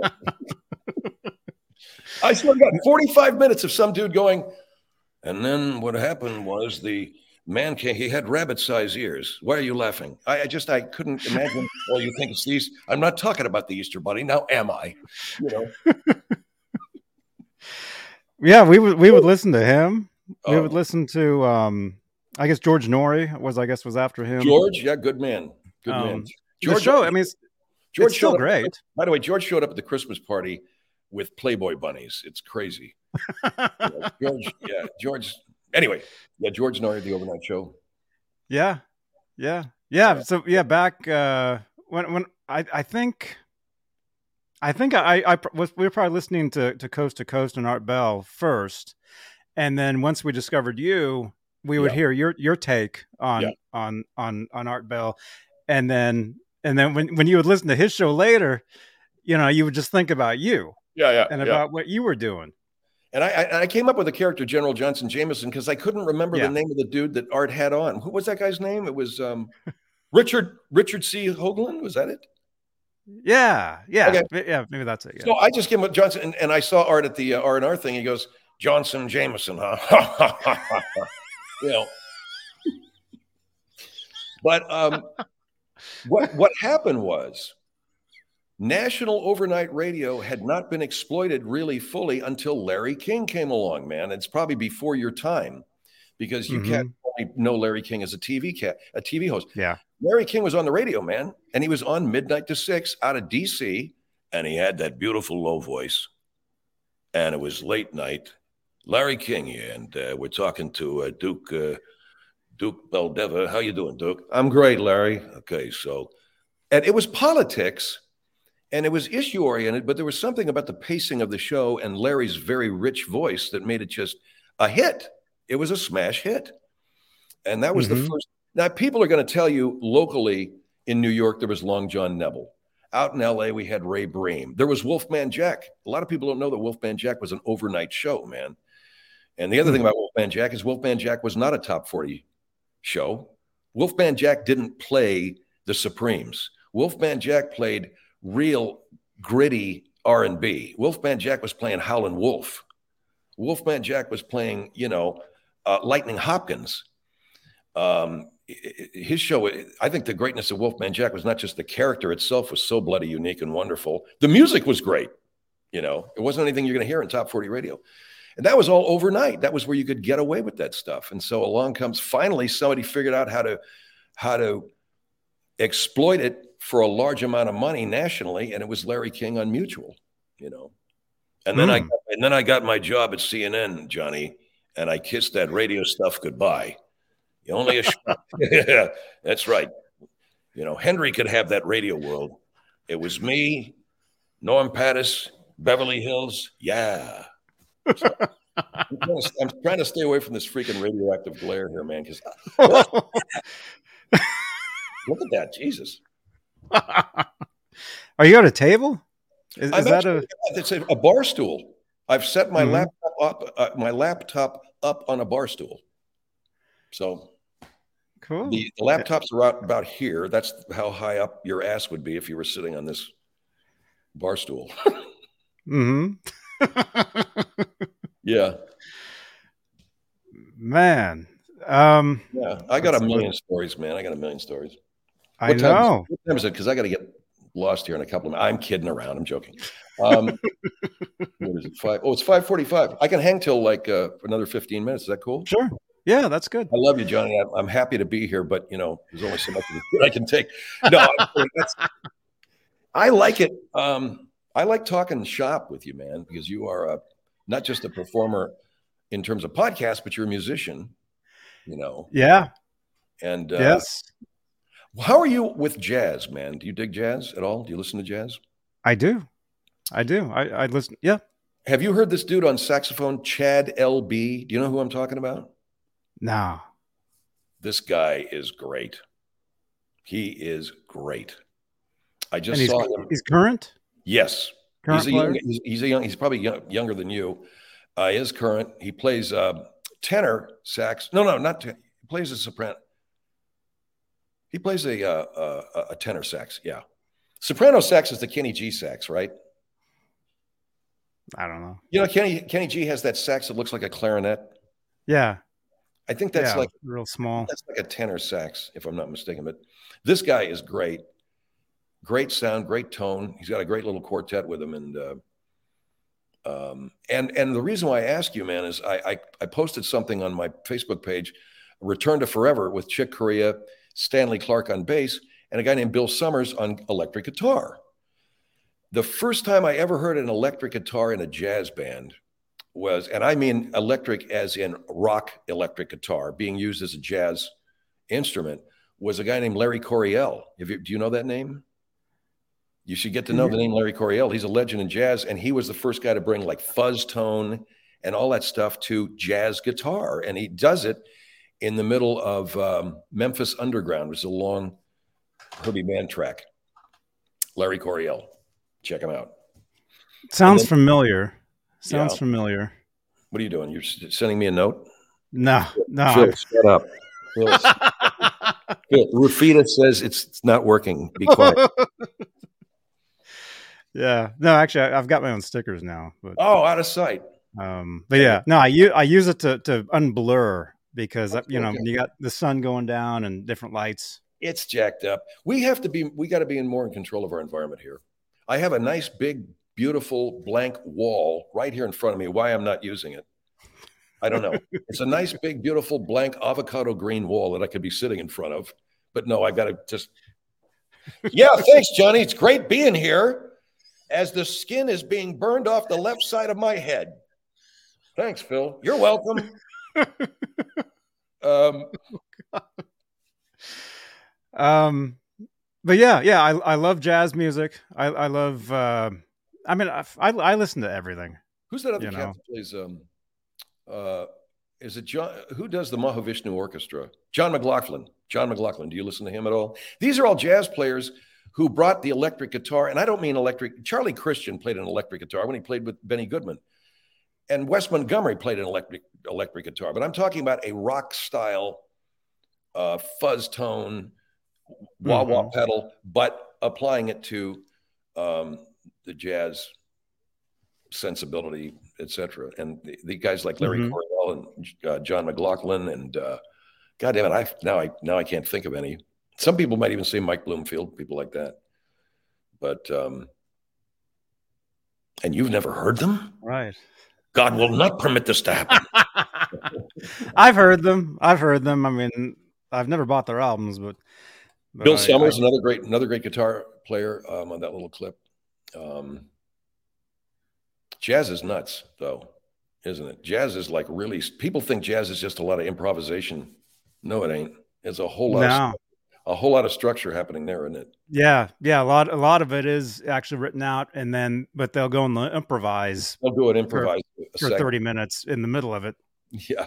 still got forty-five minutes of some dude going, and then what happened was the man came, he had rabbit-sized ears. Why are you laughing? I, I just, I couldn't imagine, well, you think it's these, I'm not talking about the Easter Bunny, now am I? You know. Yeah, we would, we would listen to him. We oh. would listen to, um, I guess, George Norrie was, I guess, was after him. George, yeah, good man. Good um, man. George, show, I mean, it's, George it's still great. Up, by the way, George showed up at the Christmas party with Playboy bunnies. It's crazy. yeah, George, yeah, George. Anyway, yeah, George Norrie, the overnight show. Yeah, yeah, yeah. yeah. So yeah, back uh, when when I I think I think I I was we were probably listening to to Coast to Coast and Art Bell first, and then once we discovered you, we would yeah. hear your your take on yeah. on on on Art Bell, and then. And then when, when you would listen to his show later, you know, you would just think about you yeah, yeah, and about yeah. what you were doing. And I, I, I came up with a character, General Johnson Jameson, because I couldn't remember yeah. the name of the dude that Art had on. Who was that guy's name? It was um, Richard Richard C. Hoagland. Was that it? Yeah. Yeah. Okay. Yeah. Maybe that's it. Yeah. So I just came up with Johnson, and, and I saw Art at the uh, R and R thing. He goes, Johnson Jameson, huh? You know. But... um. What what happened was national overnight radio had not been exploited really fully until Larry King came along, man. It's probably before your time because you mm-hmm. can't only know Larry King as a T V cat, a T V host. Yeah. Larry King was on the radio, man. And he was on midnight to six out of D C and he had that beautiful low voice and it was late night. Larry King here. And uh, we're talking to uh, Duke, uh, Duke Beldeva, how you doing, Duke? I'm great, Larry. Okay, so, and it was politics, and it was issue-oriented, but there was something about the pacing of the show and Larry's very rich voice that made it just a hit. It was a smash hit, and that was mm-hmm. the first. Now, people are going to tell you locally in New York there was Long John Neville. Out in L A, we had Ray Bream. There was Wolfman Jack. A lot of people don't know that Wolfman Jack was an overnight show, man. And the other mm-hmm. thing about Wolfman Jack is Wolfman Jack was not a top forty show. Wolfman Jack didn't play the Supremes. Wolfman Jack played real gritty R and B. Wolfman Jack was playing Howlin' Wolf. Wolfman Jack was playing, you know, uh, Lightning Hopkins. Um, his show, I think the greatness of Wolfman Jack was not just the character itself was so bloody unique and wonderful. The music was great. You know, it wasn't anything you're going to hear in top forty radio. And that was all overnight. That was where you could get away with that stuff. And so along comes finally somebody figured out how to how to exploit it for a large amount of money nationally, and it was Larry King on Mutual, you know. And then mm. I and then I got my job at C N N, Johnny, and I kissed that radio stuff goodbye. You only a shot. Yeah, that's right. You know, Hendrie could have that radio world. It was me, Norm Pattis, Beverly Hills. Yeah. So, I'm, trying to, I'm trying to stay away from this freaking radioactive glare here, man. Because look at that, Jesus! Are you at a table? Is, is that a? It's a, a bar stool. I've set my mm-hmm. laptop up, uh, my laptop up on a bar stool. So cool. The, the laptops are out about here. That's how high up your ass would be if you were sitting on this bar stool. Mm-hmm. Yeah. Man. Um, yeah, I got a million good. stories, man. I got a million stories. What I know. What time is it? Because I got to get lost here in a couple of minutes. I'm kidding around. I'm joking. Um, what is it? Five? Oh, it's five forty-five. I can hang till like uh, another fifteen minutes. Is that cool? Sure. Yeah, that's good. I love you, Johnny. I'm, I'm happy to be here, but, you know, there's only so much I can take. No, that's, I like it. Um, I like talking shop with you, man, because you are a not just a performer in terms of podcasts, but you're a musician, you know? Yeah. And uh, yes. How are you with jazz, man? Do you dig jazz at all? Do you listen to jazz? I do. I do. I, I listen. Yeah. Have you heard this dude on saxophone, Chad L B? Do you know who I'm talking about? No. This guy is great. He is great. I just and saw him. He's current? Yes. He's a, young, he's, he's a young. He's probably young, younger than you. Uh, he is current. He plays uh, tenor sax. No, no, not tenor. He plays a soprano. He plays a, uh, a a tenor sax. Yeah, soprano sax is the Kenny G sax, right? I don't know. You know, Kenny Kenny G has that sax that looks like a clarinet. Yeah, I think that's yeah, like real small. That's like a tenor sax, if I'm not mistaken. But this guy is great. Great sound, great tone. He's got a great little quartet with him, and uh, um, and and the reason why I ask you, man, is I, I I posted something on my Facebook page, "Return to Forever" with Chick Corea, Stanley Clark on bass, and a guy named Bill Summers on electric guitar. The first time I ever heard an electric guitar in a jazz band was, and I mean electric as in rock electric guitar being used as a jazz instrument, was a guy named Larry Coryell. Have you, do you know that name? You should get to know the name Larry Coryell. He's a legend in jazz, and he was the first guy to bring like fuzz tone and all that stuff to jazz guitar. And he does it in the middle of um, Memphis Underground, which is a long Herbie Mann track. Larry Coryell. Check him out. Sounds then, familiar. Sounds yeah. familiar. What are you doing? You're sending me a note? No, no. Phil, shut up. Phil, Phil, Rafita says it's, it's not working. Be quiet. Yeah, no, actually, I, I've got my own stickers now. But, oh, out of sight. Um, but yeah, no, I use I use it to to unblur because okay. you know you got the sun going down and different lights. It's jacked up. We have to be. We got to be in more in control of our environment here. I have a nice big, beautiful blank wall right here in front of me. Why I'm not using it, I don't know. It's a nice big, beautiful blank avocado green wall that I could be sitting in front of. But no, I got to just. Yeah, thanks, Johnny. It's great being here. As the skin is being burned off the left side of my head. Thanks, Phil. You're welcome. um, um, but yeah, yeah, I, I love jazz music. I, I love. Uh, I mean, I, I, I listen to everything. Who's that other cat know? that plays? Um, uh, is it John? Who does the Mahavishnu Orchestra? John McLaughlin. John McLaughlin. Do you listen to him at all? These are all jazz players who brought the electric guitar, and I don't mean electric. Charlie Christian played an electric guitar when he played with Benny Goodman, and Wes Montgomery played an electric electric guitar. But I'm talking about a rock style, uh, fuzz tone, wah wah mm-hmm. pedal, but applying it to um, the jazz sensibility, et cetera. And the, the guys like Larry mm-hmm. Coryell and uh, John McLaughlin, and uh, God damn it, I now I now I can't think of any. Some people might even say Mike Bloomfield, people like that. But, um, and you've never heard them? Right. God will not permit this to happen. I've heard them. I've heard them. I mean, I've never bought their albums, but. but Bill I, Summers, I, another great another great guitar player um, on that little clip. Um, jazz is nuts, though. isn't it? Jazz is like really, people think jazz is just a lot of improvisation. No, it ain't. It's a whole lot, no. of, a whole lot of structure happening there, isn't it? Yeah, yeah. A lot, a lot of it is actually written out, and then but they'll go and improvise. They'll do it improvise for, for thirty minutes in the middle of it. Yeah,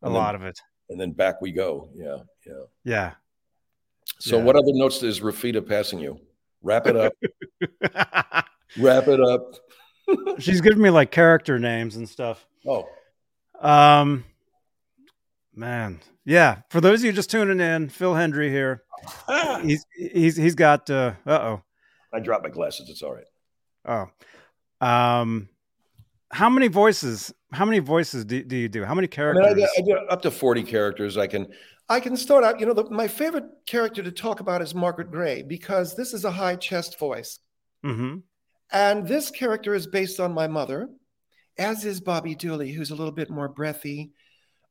a and lot then, of it, and then back we go. Yeah, yeah, yeah. So, yeah. What other notes is Rafita passing you? Wrap it up. Wrap it up. She's giving me like character names and stuff. Oh, um, man. Yeah, for those of you just tuning in, Phil Hendrie here. He's he's he's got uh uh-oh. I dropped my glasses, it's all right. Oh. Um how many voices? How many voices do, do you do? How many characters? I mean, I do, I do up to forty characters. I can I can start out, you know, the, my favorite character to talk about is Margaret Gray, because this is a high chest voice. Mm-hmm. And this character is based on my mother, as is Bobby Dooley, who's a little bit more breathy.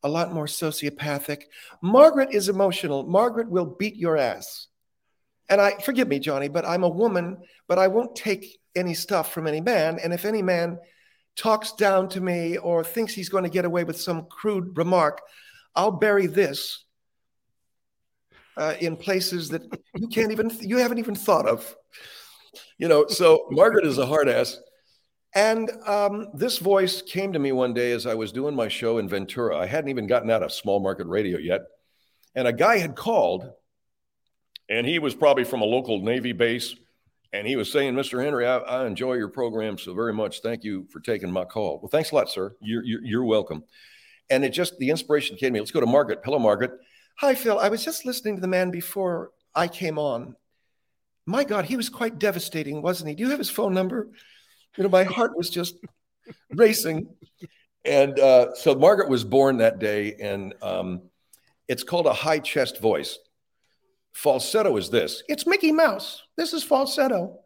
A lot more sociopathic. Margaret is emotional. Margaret will beat your ass. And I, forgive me, Johnny, but I'm a woman, but I won't take any stuff from any man. And if any man talks down to me or thinks he's going to get away with some crude remark, I'll bury this uh, in places that you can't even, you haven't even thought of. You know, so Margaret is a hard ass. And um, this voice came to me one day as I was doing my show in Ventura. I hadn't even gotten out of small market radio yet. And a guy had called, and he was probably from a local Navy base. And he was saying, Mister Hendrie, I, I enjoy your program so very much. Thank you for taking my call. Well, thanks a lot, sir. You're, you're, you're welcome. And it just, the inspiration came to me. Let's go to Margaret. Hello, Margaret. Hi, Phil. I was just listening to the man before I came on. My God, he was quite devastating, wasn't he? Do you have his phone number? You know, my heart was just racing. And uh, so Margaret was born that day, and um, it's called a high chest voice. Falsetto is this. It's Mickey Mouse. This is falsetto.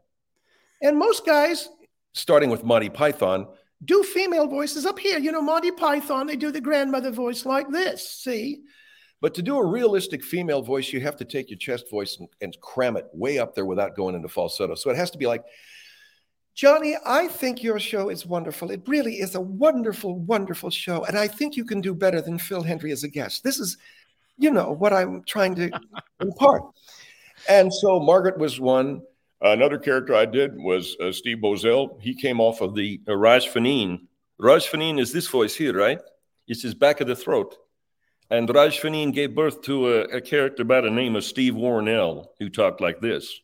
And most guys, starting with Monty Python, do female voices up here. You know, Monty Python, they do the grandmother voice like this, see? But to do a realistic female voice, you have to take your chest voice and, and cram it way up there without going into falsetto. So it has to be like, Johnny, I think your show is wonderful. It really is a wonderful, wonderful show. And I think you can do better than Phil Hendrie as a guest. This is, you know, what I'm trying to impart. And so Margaret was one. Another character I did was uh, Steve Bozell. He came off of the uh, Raj Faneen. Raj Faneen is this voice here, right? It's his back of the throat. And Raj Faneen gave birth to a, a character by the name of Steve Warnell, who talked like this.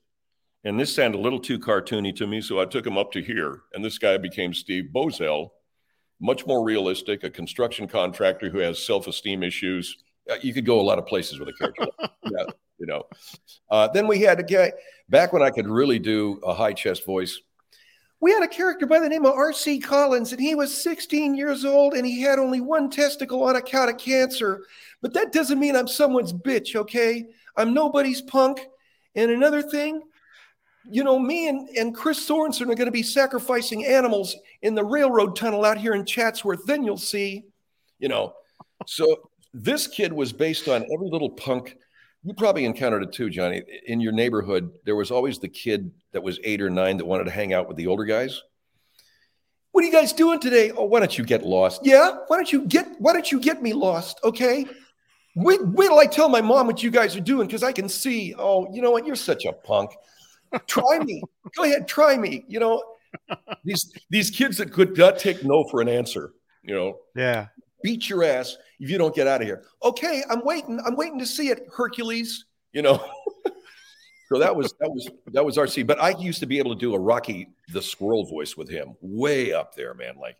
And this sounded a little too cartoony to me, so I took him up to here. And this guy became Steve Bozell, much more realistic, a construction contractor who has self-esteem issues. You could go a lot of places with a character. Yeah, you know. Uh, then we had a guy, back when I could really do a high chest voice, we had a character by the name of R C Collins, and he was sixteen years old, and he had only one testicle on account of cancer. But that doesn't mean I'm someone's bitch, okay? I'm nobody's punk. And another thing, you know, me and, and Chris Sorensen are going to be sacrificing animals in the railroad tunnel out here in Chatsworth. Then you'll see, you know. So this kid was based on every little punk. You probably encountered it too, Johnny. In your neighborhood, there was always the kid that was eight or nine that wanted to hang out with the older guys. What are you guys doing today? Oh, why don't you get lost? Yeah, why don't you get why don't you get me lost? Okay. Wait, wait till I tell my mom what you guys are doing, because I can see, oh, you know what? You're such a punk. Try me. Go ahead, try me. You know, these these kids that could not take no for an answer, you know. Yeah. Beat your ass if you don't get out of here. Okay, I'm waiting. I'm waiting to see it, Hercules, you know. So that was that was that was R C. But I used to be able to do a Rocky the Squirrel voice with him way up there, man. Like,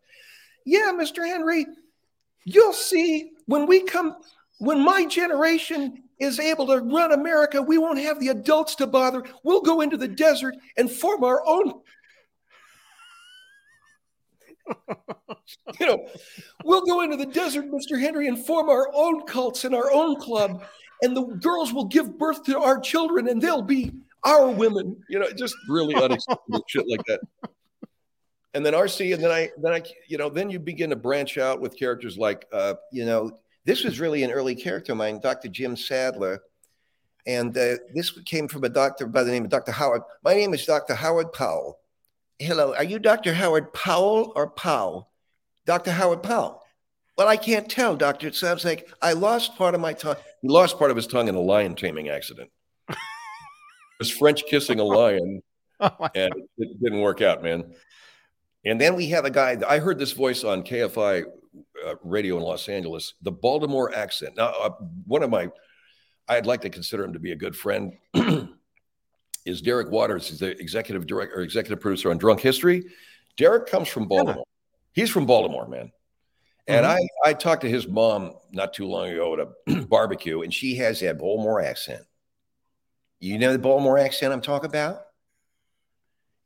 yeah, Mister Hendrie, you'll see when we come when my generation is able to run America, we won't have the adults to bother. We'll go into the desert and form our own. You know, we'll go into the desert, Mister Hendrie, and form our own cults and our own club. And the girls will give birth to our children and they'll be our women. You know, just really unexpected shit like that. And then R C, and then I, then I, you know, then you begin to branch out with characters like, uh, you know, this was really an early character of mine, Doctor Jim Sadler. And uh, this came from a doctor by the name of Doctor Howard. My name is Doctor Howard Powell. Hello, are you Doctor Howard Powell or Powell? Doctor Howard Powell. But I can't tell, Doctor. It sounds like I lost part of my tongue. He lost part of his tongue in a lion taming accident. It was French kissing a lion, oh and it, it didn't work out, man. And then we have a guy. I heard this voice on K F I uh, radio in Los Angeles, the Baltimore accent. Now, uh, one of my, I'd like to consider him to be a good friend, is Derek Waters. He's the executive director or executive producer on Drunk History. Derek comes from Baltimore. Yeah. He's from Baltimore, man. And mm-hmm. I, I talked to his mom not too long ago at a barbecue, and she has that Baltimore accent. You know the Baltimore accent I'm talking about?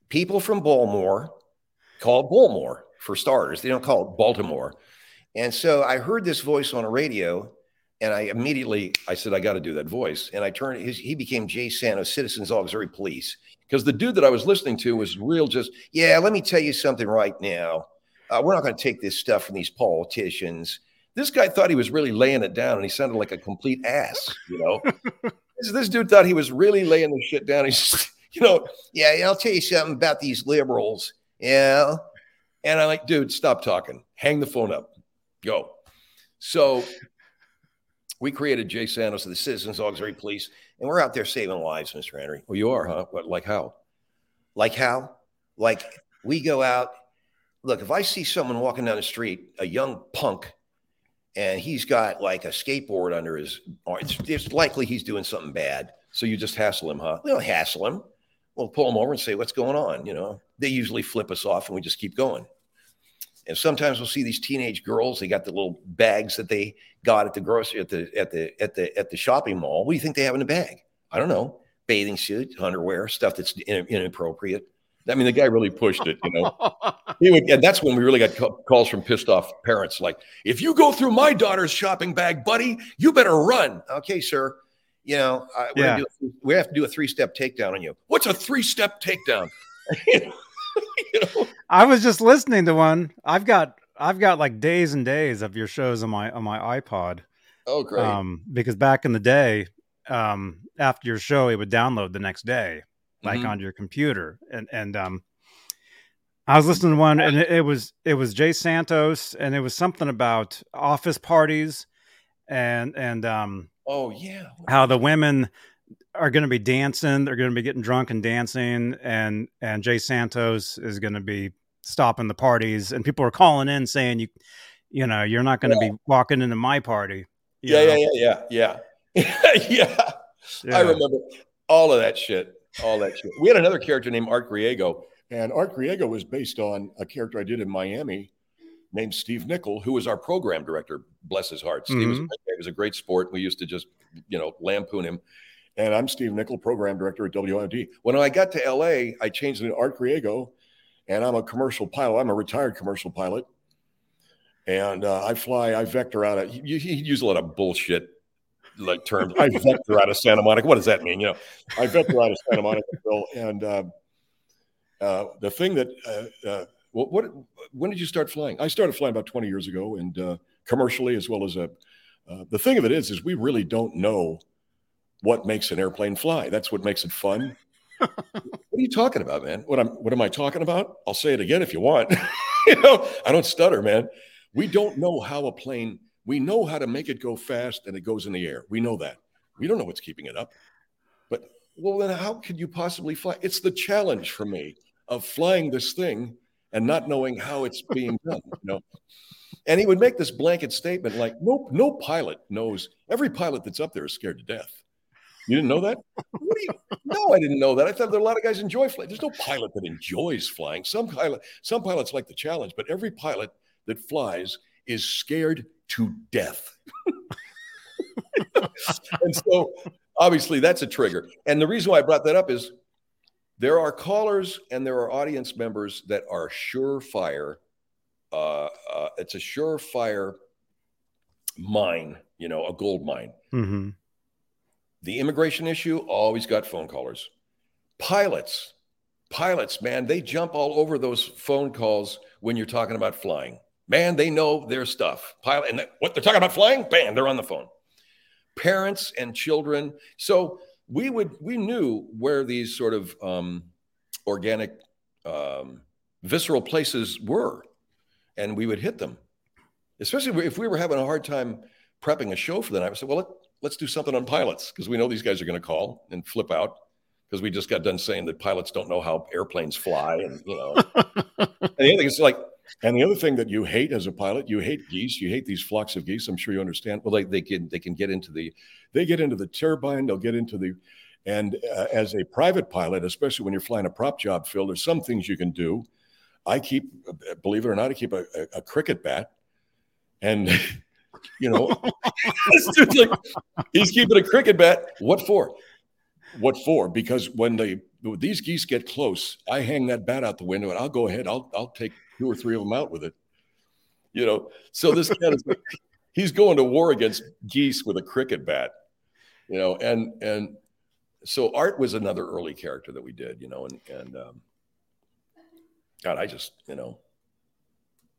People from Baltimore call it Baltimore, for starters. They don't call it Baltimore. And so I heard this voice on a radio, and I immediately, I said, I got to do that voice. And I turned, his, he became Jay Santos, Citizens Auxiliary Police, because the dude that I was listening to was real just, yeah, let me tell you something right now. Uh, we're not going to take this stuff from these politicians. This guy thought he was really laying it down, and he sounded like a complete ass, you know. this, this dude thought he was really laying this shit down. He's, just, you know, yeah, I'll tell you something about these liberals, you know. And I'm like, dude, stop talking. Hang the phone up. Go. So we created Jay Santos of the Citizens Auxiliary Police, and we're out there saving lives, Mister Henry. Well, you are, huh? What, like how? Like how? Like we go out. Look, if I see someone walking down the street, a young punk, and he's got like a skateboard under his arm, it's, it's likely he's doing something bad. So you just hassle him, huh? We don't hassle him. We'll pull him over and say, what's going on? You know, they usually flip us off and we just keep going. And sometimes we'll see these teenage girls. They got the little bags that they got at the grocery, at the, at the, at the, at the shopping mall. What do you think they have in a bag? I don't know. Bathing suits, underwear, stuff that's in, inappropriate. I mean, the guy really pushed it, you know. He would, and that's when we really got ca- calls from pissed off parents like, if you go through my daughter's shopping bag, buddy, you better run. Okay, sir. You know, I, we're yeah. gonna do, we have to do a three-step takedown on you. What's a three-step takedown? you know? I was just listening to one. I've got I've got like days and days of your shows on my on my iPod. Oh, great. Um, because back in the day, um, after your show, it would download the next day. Like mm-hmm. on your computer, and and um, I was listening to one, and it, it was it was Jay Santos, and it was something about office parties, and and um, oh yeah, how the women are going to be dancing, they're going to be getting drunk and dancing, and and Jay Santos is going to be stopping the parties, and people are calling in saying you, you know, you're not going to yeah. be walking into my party. Yeah, yeah, yeah, yeah, yeah, yeah, yeah. I remember all of that shit. All that shit. We had another character named Art Griego, and Art Griego was based on a character I did in Miami named Steve Nichol, who was our program director. Bless his heart. Steve mm-hmm. was, he was a great sport. We used to just, you know, lampoon him. And I'm Steve Nichol, program director at W I D. When I got to L A, I changed it to Art Griego, and I'm a commercial pilot. I'm a retired commercial pilot, and uh, I fly. I vector out. Of, he, he used a lot of bullshit. Like terms, I vector out of Santa Monica. What does that mean? You know, I vector out of Santa Monica, Bill. And uh, uh, the thing that, uh, uh, what, what, when did you start flying? I started flying about twenty years ago, and uh, commercially as well as a. Uh, the thing of it is, is we really don't know what makes an airplane fly. That's what makes it fun. What are you talking about, man? What I'm, what am I talking about? I'll say it again if you want. You know, I don't stutter, man. We don't know how a plane. We know how to make it go fast and it goes in the air. We know that. We don't know what's keeping it up. But, well, then how could you possibly fly? It's the challenge for me of flying this thing and not knowing how it's being done. You know? And he would make this blanket statement like, no, no pilot knows. Every pilot that's up there is scared to death. You didn't know that? What do you, no, I didn't know that. I thought there are a lot of guys enjoy flying. There's no pilot that enjoys flying. Some pilot, some pilots like the challenge, but every pilot that flies is scared to death. And so obviously that's a trigger. And the reason why I brought that up is there are callers and there are audience members that are surefire. Uh, uh, it's a surefire mine, you know, a gold mine. Mm-hmm. The immigration issue, always got phone callers. Pilots, pilots, man, they jump all over those phone calls when you're talking about flying. Man, they know their stuff. Pilot, and they, what they're talking about flying, bam, they're on the phone. Parents and children. So we would we knew where these sort of um, organic, um, visceral places were. and we would hit them. Especially if we were having a hard time prepping a show for the night, I said, well, let, let's do something on pilots, because we know these guys are going to call and flip out, because we just got done saying that pilots don't know how airplanes fly. And, you know, and the other thing is like, and the other thing that you hate as a pilot, you hate geese, you hate these flocks of geese. I'm sure you understand. Well, they, they can, they can get into the, they get into the turbine, they'll get into the, and uh, as a private pilot, especially when you're flying a prop job, Phil, there's some things you can do. I keep, believe it or not, I keep a, a, a cricket bat. And, you know, this dude's like, he's keeping a cricket bat. What for? What for? Because when they these geese get close, I hang that bat out the window and I'll go ahead. I'll I'll take two or three of them out with it. You know, so this cat is like, he's going to war against geese with a cricket bat. You know, and and so Art was another early character that we did. You know, and and um, God, I just you know.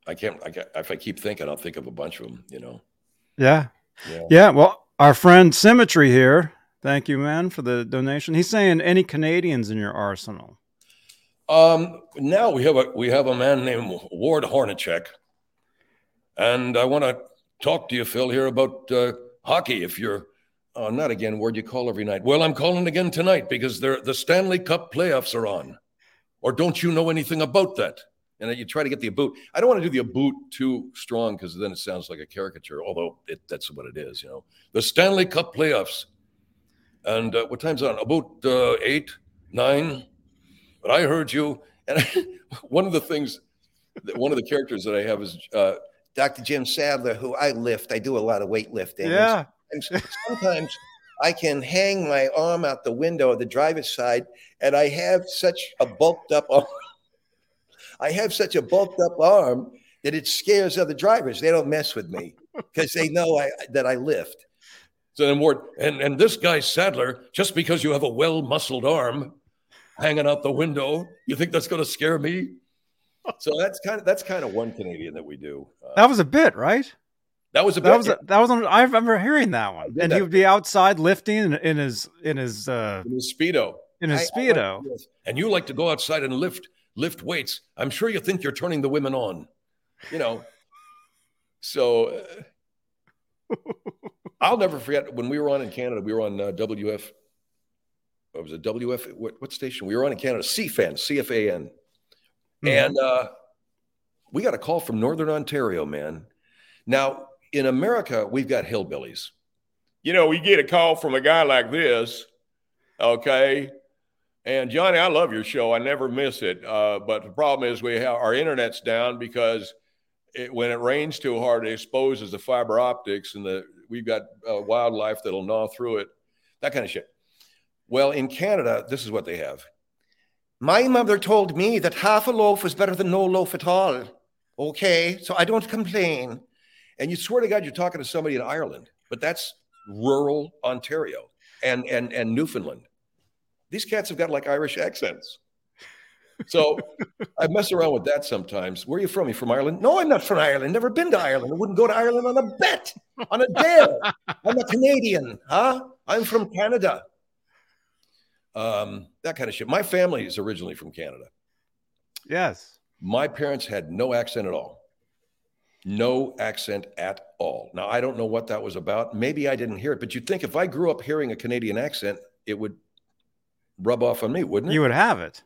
I can't, I can't, if I keep thinking, I'll think of a bunch of them, you know? Yeah. Yeah. Yeah. Well, our friend Symmetry here. Thank you, man, for the donation. He's saying, any Canadians in your arsenal? Um, now we have a, we have a man named Ward Hornacek. And I want to talk to you, Phil, here about uh, hockey. If you're uh, not again, Ward, you call every night. Well, I'm calling again tonight because they're, the Stanley Cup playoffs are on. Or don't you know anything about that? And you try to get the aboot. I don't want to do the aboot too strong because then it sounds like a caricature, although it, that's what it is, you know. The Stanley Cup playoffs. And uh, what time's on? About uh, eight, nine. But I heard you. And I, one of the things, that one of the characters that I have is uh, Doctor Jim Sadler, who I lift. I do a lot of weightlifting. Yeah. Sometimes, sometimes I can hang my arm out the window of the driver's side, and I have such a bulked up arm. I have such a bulked up arm that it scares other drivers. They don't mess with me because they know I, that I lift. So then Ward, and, and this guy Sadler, just because you have a well-muscled arm hanging out the window, you think that's going to scare me? So that's kind of that's kind of one Canadian that we do. Uh, that was a bit, right? That was a bit. That was, yeah. a, that was on, I remember hearing that one. And that. He would be outside lifting in, in his in his uh, in his Speedo. In his I, Speedo. I and you like to go outside and lift. Lift weights. I'm sure you think you're turning the women on, you know. So uh, I'll never forget when we were on in Canada. We were on uh, W F. What was it? W F. What, what station? We were on in Canada. C FAN. C F A N. Mm-hmm. And uh, we got a call from Northern Ontario, man. Now in America, we've got hillbillies. You know, we get a call from a guy like this. Okay. And, Johnny, I love your show. I never miss it. Uh, but the problem is we have our internet's down because it, when it rains too hard, it exposes the fiber optics, and the, we've got uh, wildlife that'll gnaw through it, that kind of shit. Well, in Canada, this is what they have. My mother told me that half a loaf was better than no loaf at all. Okay, so I don't complain. And you swear to God you're talking to somebody in Ireland, but that's rural Ontario and and and Newfoundland. These cats have got like Irish accents. So I mess around with that sometimes. Where are you from? Are you from Ireland? No, I'm not from Ireland. Never been to Ireland. I wouldn't go to Ireland on a bet, on a dare. I'm a Canadian, huh? I'm from Canada. Um, that kind of shit. My family is originally from Canada. Yes. My parents had no accent at all. No accent at all. Now, I don't know what that was about. Maybe I didn't hear it, but you'd think if I grew up hearing a Canadian accent, it would rub off on me, wouldn't it? You would have it.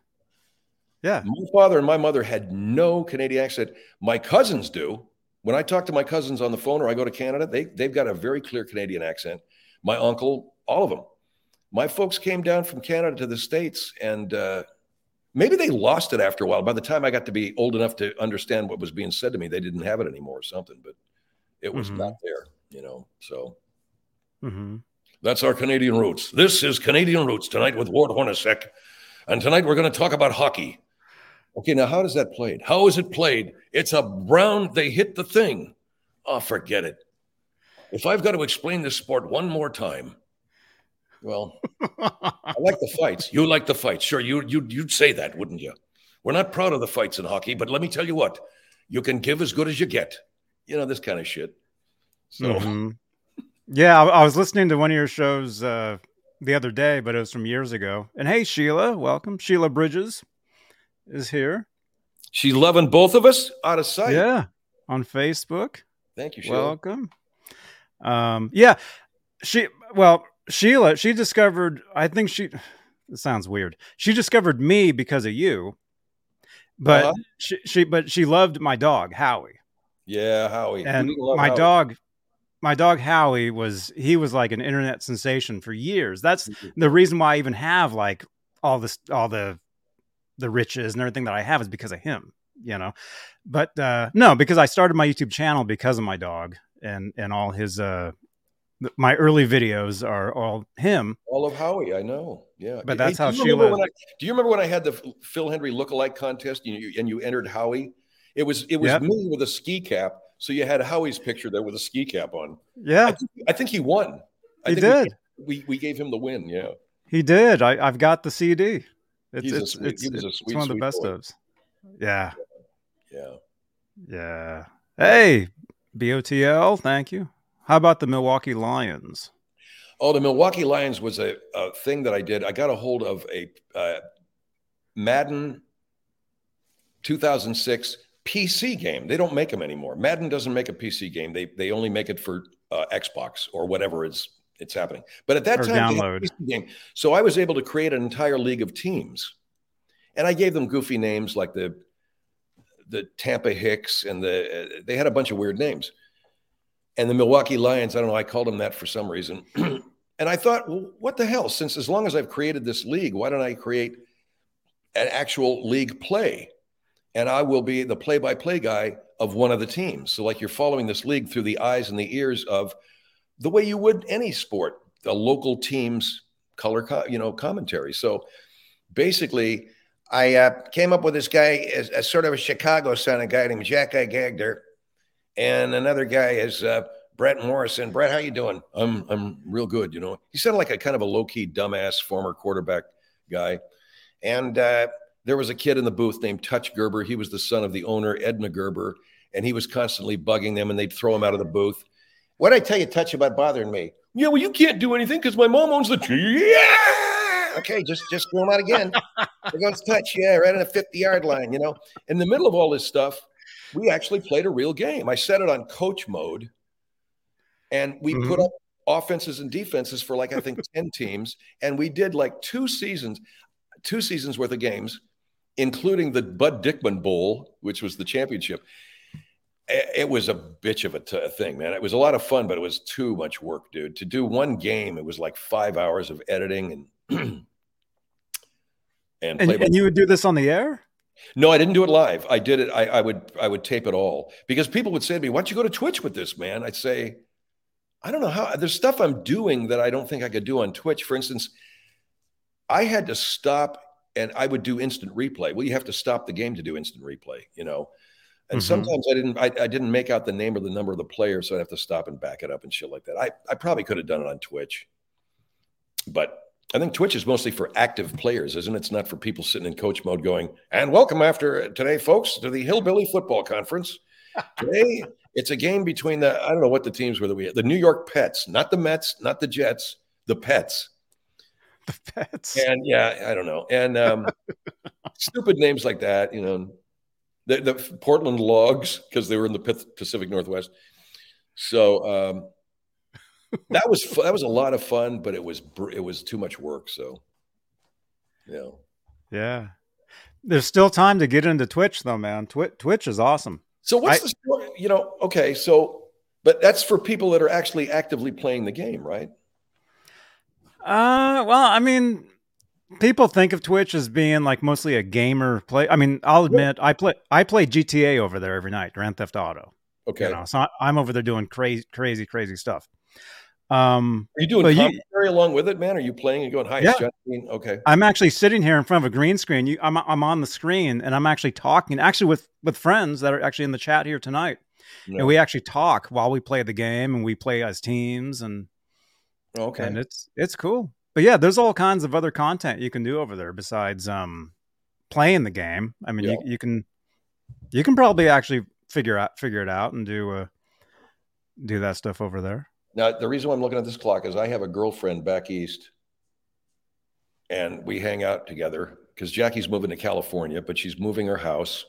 Yeah. My father and my mother had no Canadian accent. My cousins do. When I talk to my cousins on the phone or I go to Canada, they, they've got a very clear Canadian accent. My uncle, all of them. My folks came down from Canada to the States, and uh, maybe they lost it after a while. By the time I got to be old enough to understand what was being said to me, they didn't have it anymore or something, but it was mm-hmm. not there, you know, so. Mm-hmm. That's our Canadian roots. This is Canadian Roots tonight with Ward Hornacek. And tonight we're going to talk about hockey. Okay, now how does that play? How is it played? It's a round, they hit the thing. Oh, forget it. If I've got to explain this sport one more time, well, I like the fights. You like the fights. Sure, you, you, you'd say that, wouldn't you? We're not proud of the fights in hockey, but let me tell you what. You can give as good as you get. You know, this kind of shit. So... Mm-hmm. Yeah, I was listening to one of your shows uh, the other day, but it was from years ago. And hey, Sheila, welcome. Sheila Bridges is here. She's loving both of us out of sight. Yeah, on Facebook. Thank you, Sheila. Welcome. Um, yeah, she, well, Sheila, she discovered, I think she, it sounds weird. She discovered me because of you, but uh-huh. she, she, but she loved my dog, Howie. Yeah, Howie. And my Howie. dog, my dog, Howie was, he was like an internet sensation for years. That's the reason why I even have like all this, all the, the riches and everything that I have is because of him, you know, but, uh, no, because I started my YouTube channel because of my dog. And and all his uh, my early videos are all him. All of Howie, I know. Yeah, but that's hey, how Sheila. I, do you remember when I had the Phil Hendrie lookalike contest and you, and you entered Howie? It was it was yep. me with a ski cap. So you had Howie's picture there with a ski cap on. Yeah, I think, I think he won. I he think did. We, we gave him the win. Yeah, he did. I I've got the C D. It's He's it's a sweet, it's, he was a sweet, it's one of the best ofs. Yeah. Yeah. Yeah. Hey. B O T L, thank you. How about the Milwaukee Lions? Oh, the Milwaukee Lions was a, a thing that I did. I got a hold of a uh, Madden two thousand six P C game. They don't make them anymore. Madden doesn't make a P C game. They they only make it for uh, Xbox or whatever is it's happening. But at that or time, download. They had a P C game. So I was able to create an entire league of teams, and I gave them goofy names like the. the Tampa Hicks and the, uh, they had a bunch of weird names, and the Milwaukee Lions. I don't know. I called them that for some reason. And I thought, well, what the hell, since as long as I've created this league, why don't I create an actual league play? And I will be the play-by-play guy of one of the teams. So like you're following this league through the eyes and the ears of the way you would any sport, the local team's color, co- you know, commentary. So basically, I uh, came up with this guy as, as sort of a Chicago son, a guy named Jack I. Gagner, and another guy is uh, Brett Morrison. Brett, how you doing? I'm I'm real good, you know. He sounded like a kind of a low-key dumbass former quarterback guy. And uh, there was a kid in the booth named Touch Gerber. He was the son of the owner, Edna Gerber, and he was constantly bugging them, and they'd throw him out of the booth. What'd I tell you, Touch, about bothering me? Yeah, well, you can't do anything because my mom owns the yeah! Okay, just just throw him out again. They're going to touch, yeah, right on a fifty-yard line, you know. In the middle of all this stuff, we actually played a real game. I set it on coach mode, and we mm-hmm. put up offenses and defenses for, like, I think ten teams, and we did, like, two seasons, two seasons worth of games, including the Bud Dickman Bowl, which was the championship. It was a bitch of a t- thing, man. It was a lot of fun, but it was too much work, dude. To do one game, it was like five hours of editing and and, and, and you would do this on the air? No, I didn't do it live. I did it. I, I would I would tape it all because people would say to me, why don't you go to Twitch with this, man? I'd say, I don't know how. There's stuff I'm doing that I don't think I could do on Twitch. For instance, I had to stop and I would do instant replay. Well, you have to stop the game to do instant replay, you know. And mm-hmm. sometimes I didn't I, I didn't make out the name or the number of the player, so I'd have to stop and back it up and shit like that. I, I probably could have done it on Twitch, but I think Twitch is mostly for active players, isn't it? It's not for people sitting in coach mode going, and welcome after today, folks, to the Hillbilly Football Conference. Today, it's a game between the, I don't know what the teams were that we had, the New York Pets, not the Mets, not the Jets, the Pets. The Pets. And yeah, I don't know. And um, stupid names like that, you know, the, the Portland Logs, because they were in the Pacific Northwest. So, um, that was fu- that was a lot of fun, but it was br- it was too much work. So, you know. Yeah, there's still time to get into Twitch, though, man. Twi- Twitch is awesome. So what's I- the story? You know? Okay, so but that's for people that are actually actively playing the game, right? Uh, well, I mean, people think of Twitch as being like mostly a gamer play. I mean, I'll admit, yeah. I play I play G T A over there every night, Grand Theft Auto. Okay, you know, so I'm over there doing crazy, crazy, crazy stuff. Um, are you doing commentary you, along with it, man? Are you playing and going, hi, yeah. Justin? Okay. I'm actually sitting here in front of a green screen. You, I'm I'm on the screen and I'm actually talking actually with, with friends that are actually in the chat here tonight. No. And we actually talk while we play the game and we play as teams and, okay. and it's, it's cool. But yeah, there's all kinds of other content you can do over there besides, um, playing the game. I mean, yeah. you, you can, you can probably actually figure out, figure it out and do, uh, do that stuff over there. Now, the reason why I'm looking at this clock is I have a girlfriend back east, and we hang out together because Jackie's moving to California, but she's moving her house,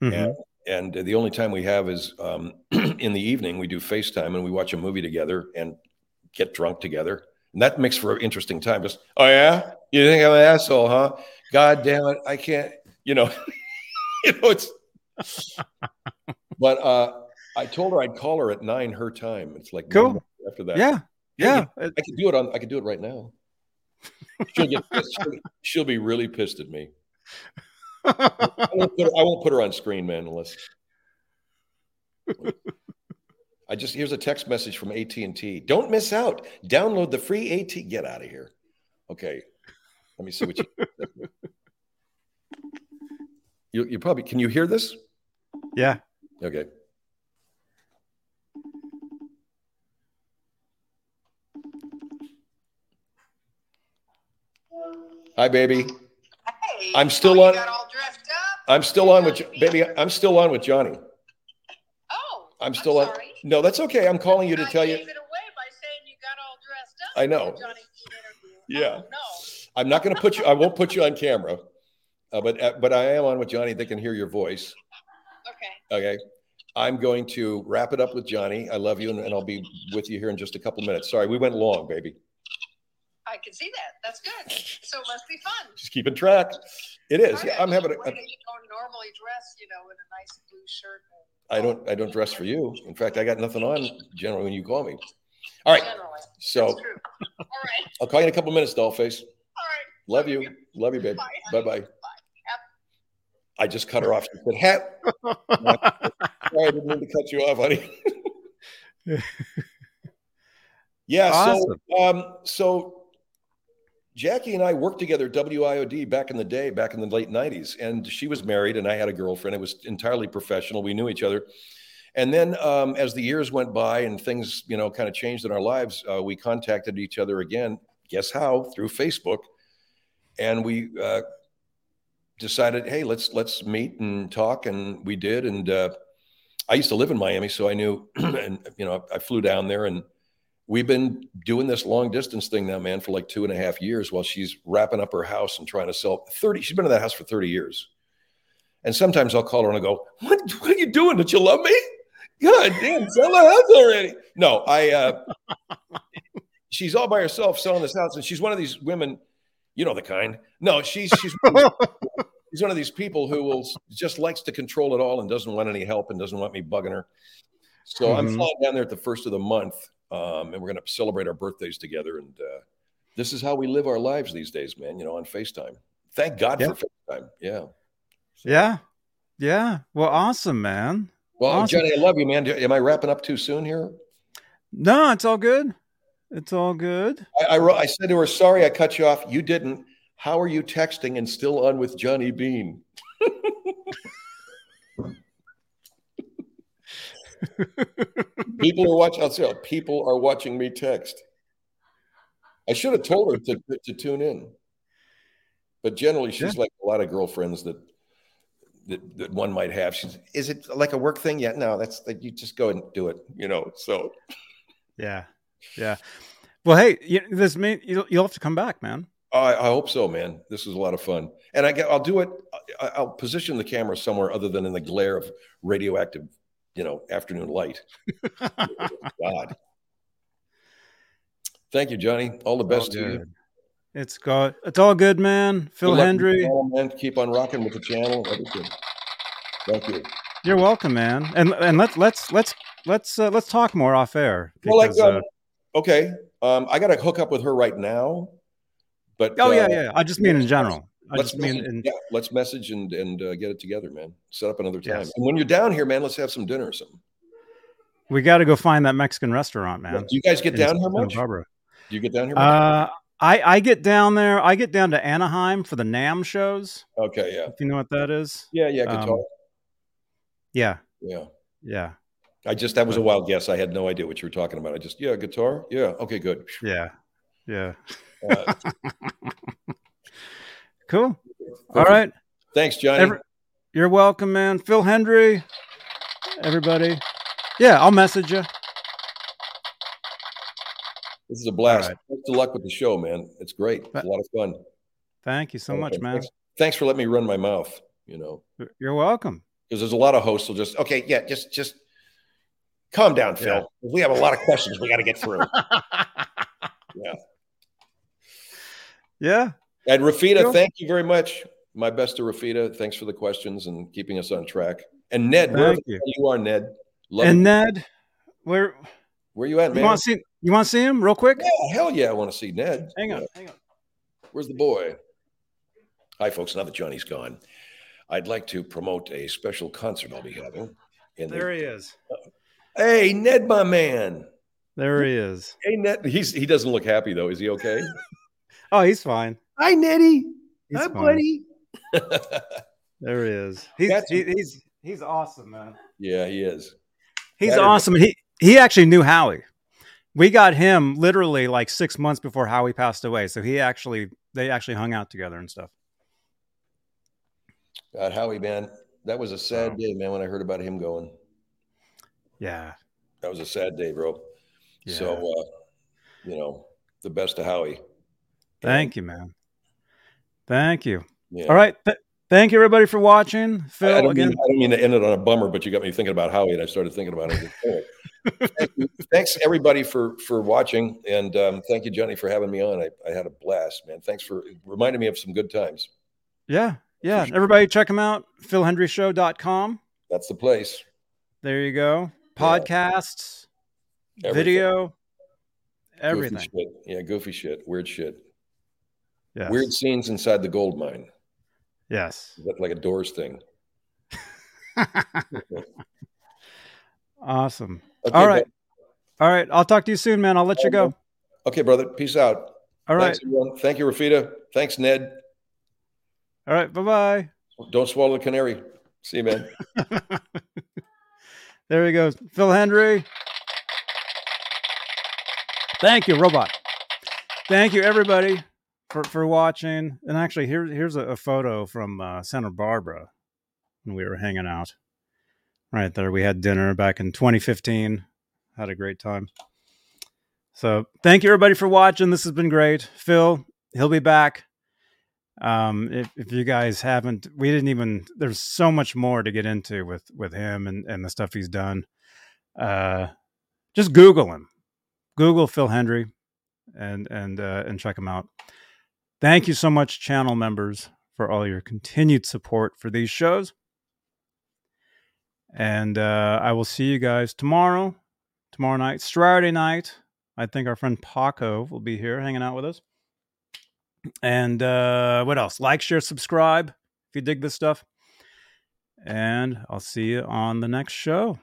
mm-hmm. and And the only time we have is um, in the evening. We do FaceTime and we watch a movie together and get drunk together. And that makes for an interesting time. Just, oh, yeah? You think I'm an asshole, huh? God damn it. I can't, you know. You know, it's. But uh, I told her I'd call her at nine her time. It's like cool. After that. Yeah. Yeah. I could, I could do it on. I could do it right now. She'll get pissed. She'll, she'll be really pissed at me. I, won't put her, I won't put her on screen, man, unless I just here's a text message from A T and T. Don't miss out. Download the free A T. Get out of here. Okay. Let me see what you you, you probably can you hear this? Yeah. Okay. Hi, baby. Hey, I'm still on. You got all dressed up. I'm still you on with baby. I'm still on with Johnny. Oh, I'm still I'm on. Sorry. No, that's okay. I'm calling you to tell you. I gave it away by saying you got all dressed up. I know. Johnny Bean interview. Yeah. Oh, no. I'm not going to put you. I won't put you on camera. Uh, but uh, but I am on with Johnny. They can hear your voice. Okay. Okay. I'm going to wrap it up with Johnny. I love you, and, and I'll be with you here in just a couple minutes. Sorry, we went long, baby. I can see that. That's good. So it must be fun. Just keeping track. It is. Yeah, I'm having a. a you don't normally dress, you know, in a nice blue shirt. I don't. I don't dress for you. In fact, I got nothing on generally when you call me. All right. Generally, so. That's true. All right. I'll call you in a couple minutes, Dollface. All right. Love you. Love you, babe. Bye, bye. Bye. I just cut her off. She said, "Hap." Sorry, I didn't mean to cut you off, honey. Yeah. Awesome. So. Um, so. Jackie and I worked together at W I O D back in the day, back in the late nineties. And she was married and I had a girlfriend. It was entirely professional. We knew each other. And then um, as the years went by and things, you know, kind of changed in our lives, uh, we contacted each other again. Guess how? Through Facebook. And we uh, decided, hey, let's let's meet and talk. And we did. And uh, I used to live in Miami, so I knew, and you know, I flew down there and we've been doing this long distance thing now, man, for like two and a half years while she's wrapping up her house and trying to sell thirty. She's been in that house for thirty years. And sometimes I'll call her and I go, what, what are you doing? Don't you love me? God damn, sell the house already. No, I, uh, she's all by herself selling this house. And she's one of these women, you know, the kind. No, she's, she's, she's one of these people who will just likes to control it all and doesn't want any help and doesn't want me bugging her. So mm-hmm. I'm flying down there at the first of the month. Um, and we're going to celebrate our birthdays together. And uh, this is how we live our lives these days, man, you know, on FaceTime. Thank God yeah. for FaceTime. Yeah. So. Yeah. Yeah. Well, awesome, man. Well, awesome. Johnny, I love you, man. Am I wrapping up too soon here? No, it's all good. It's all good. I, I, I said to her, sorry, I cut you off. You didn't. How are you texting and still on with Johnny Bean? People are watching. I'll say, people are watching me text. I should have told her to, to tune in, but generally, she's yeah. like a lot of girlfriends that that, that one might have. She's, is it like a work thing yet? Yeah, no, that's like you just go and do it, you know. So, yeah, yeah. Well, hey, you, this mean you'll, you'll have to come back, man. I, I hope so, man. This is a lot of fun, and I, I'll do it. I, I'll position the camera somewhere other than in the glare of radioactive. You know, afternoon light. God. Thank you, Johnny. All the best oh, to you. It's got it's all good, man. Phil Hendrie. Keep on rocking with the channel. Everything. Thank you. You're welcome, man. And and let's let's let's let's uh, let's talk more off air. Because, well, like, uh, okay. Um, I got to hook up with her right now. But oh uh, yeah, yeah. I just mean in general. I let's mean, message, and, yeah, let's message and and uh, get it together, man. Set up another time. Yes. And when you're down here, man, let's have some dinner or something. We got to go find that Mexican restaurant, man. Well, do you guys get down here much? Barbara. Do you get down here much? Uh, I, I get down there. I get down to Anaheim for the NAMM shows. Okay, yeah. If you know what that is. Yeah, yeah, guitar. Um, yeah. Yeah. Yeah. I just, that was a wild guess. I had no idea what you were talking about. I just, yeah, guitar. Yeah. Okay, good. Yeah. Yeah. Uh, cool. Perfect. All right. Thanks, Johnny. Every, you're welcome, man. Phil Hendrie, everybody. Yeah, I'll message you. This is a blast. Right. Best of luck with the show, man. It's great. It's a lot of fun. Thank you so okay. much, man. Thanks, thanks for letting me run my mouth, you know. You're welcome. because there's a lot of hosts will just, okay, yeah, just just calm down, Phil. Yeah. We have a lot of questions we got to get through. yeah. Yeah. And Rafita, sure. Thank you very much. My best to Rafita. Thanks for the questions and keeping us on track. And Ned, where you. you are, Ned. Love and you. Ned, where where you at, man? You want to see? You want to see him real quick? Yeah, hell yeah, I want to see Ned. Hang on, yeah. hang on. Where's the boy? Hi, folks. Now that Johnny's gone, I'd like to promote a special concert I'll be having. In there the- he is. Hey, Ned, my man. There he is. Hey, Ned. He's he doesn't look happy though. Is he okay? Oh, he's fine. Hi, Neddy. He's Hi, fine. buddy. There he is. He's he, he's he's awesome, man. Yeah, he is. He's that awesome. Is- he he actually knew Howie. We got him literally like six months before Howie passed away. So he actually they actually hung out together and stuff. God, Howie, man, that was a sad wow. day, man. When I heard about him going, yeah, that was a sad day, bro. Yeah. So, uh, you know, the best to Howie. Thank you, man. Thank you. Yeah. All right. Th- thank you, everybody, for watching. Phil, I don't, again. Mean, I don't mean to end it on a bummer, but you got me thinking about Howie, and I started thinking about it. Thank you. Thanks, everybody, for for watching. And um, thank you, Johnny, for having me on. I, I had a blast, man. Thanks for reminding me of some good times. Yeah. Yeah. Sure. Everybody, check him out. phil hendrie show dot com. That's the place. There you go. Podcasts, yeah. everything. video, everything. Goofy shit. Yeah. Goofy shit. Weird shit. Yes. Weird scenes inside the gold mine. Yes. Is that like a Doors thing? Awesome. Okay, all right. Bro. All right. I'll talk to you soon, man. I'll let All you go. Man. Okay, brother. Peace out. All Thanks, right. Everyone. Thank you, Rafita. Thanks, Ned. All right. Bye-bye. Don't swallow the canary. See you, man. There he goes. Phil Hendrie. Thank you, robot. Thank you, everybody, for, for watching. And actually, here, here's a, a photo from uh, Santa Barbara when we were hanging out. Right there. We had dinner back in twenty fifteen. Had a great time. So thank you, everybody, for watching. This has been great. Phil, he'll be back. Um, if, if you guys haven't, we didn't even, there's so much more to get into with, with him and, and the stuff he's done. Uh, just Google him. Google Phil Hendrie and, and, uh, and check him out. Thank you so much, channel members, for all your continued support for these shows. And uh, I will see you guys tomorrow, tomorrow night, Saturday night. I think our friend Paco will be here hanging out with us. And uh, what else? Like, share, subscribe if you dig this stuff. And I'll see you on the next show.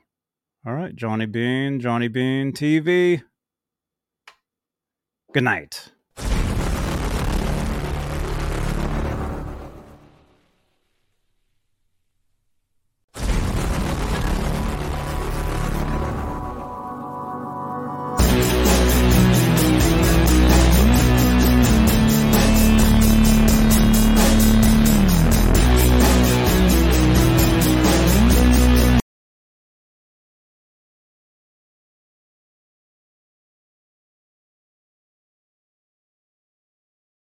All right, Johnny Bean, Johnny Bean T V. Good night.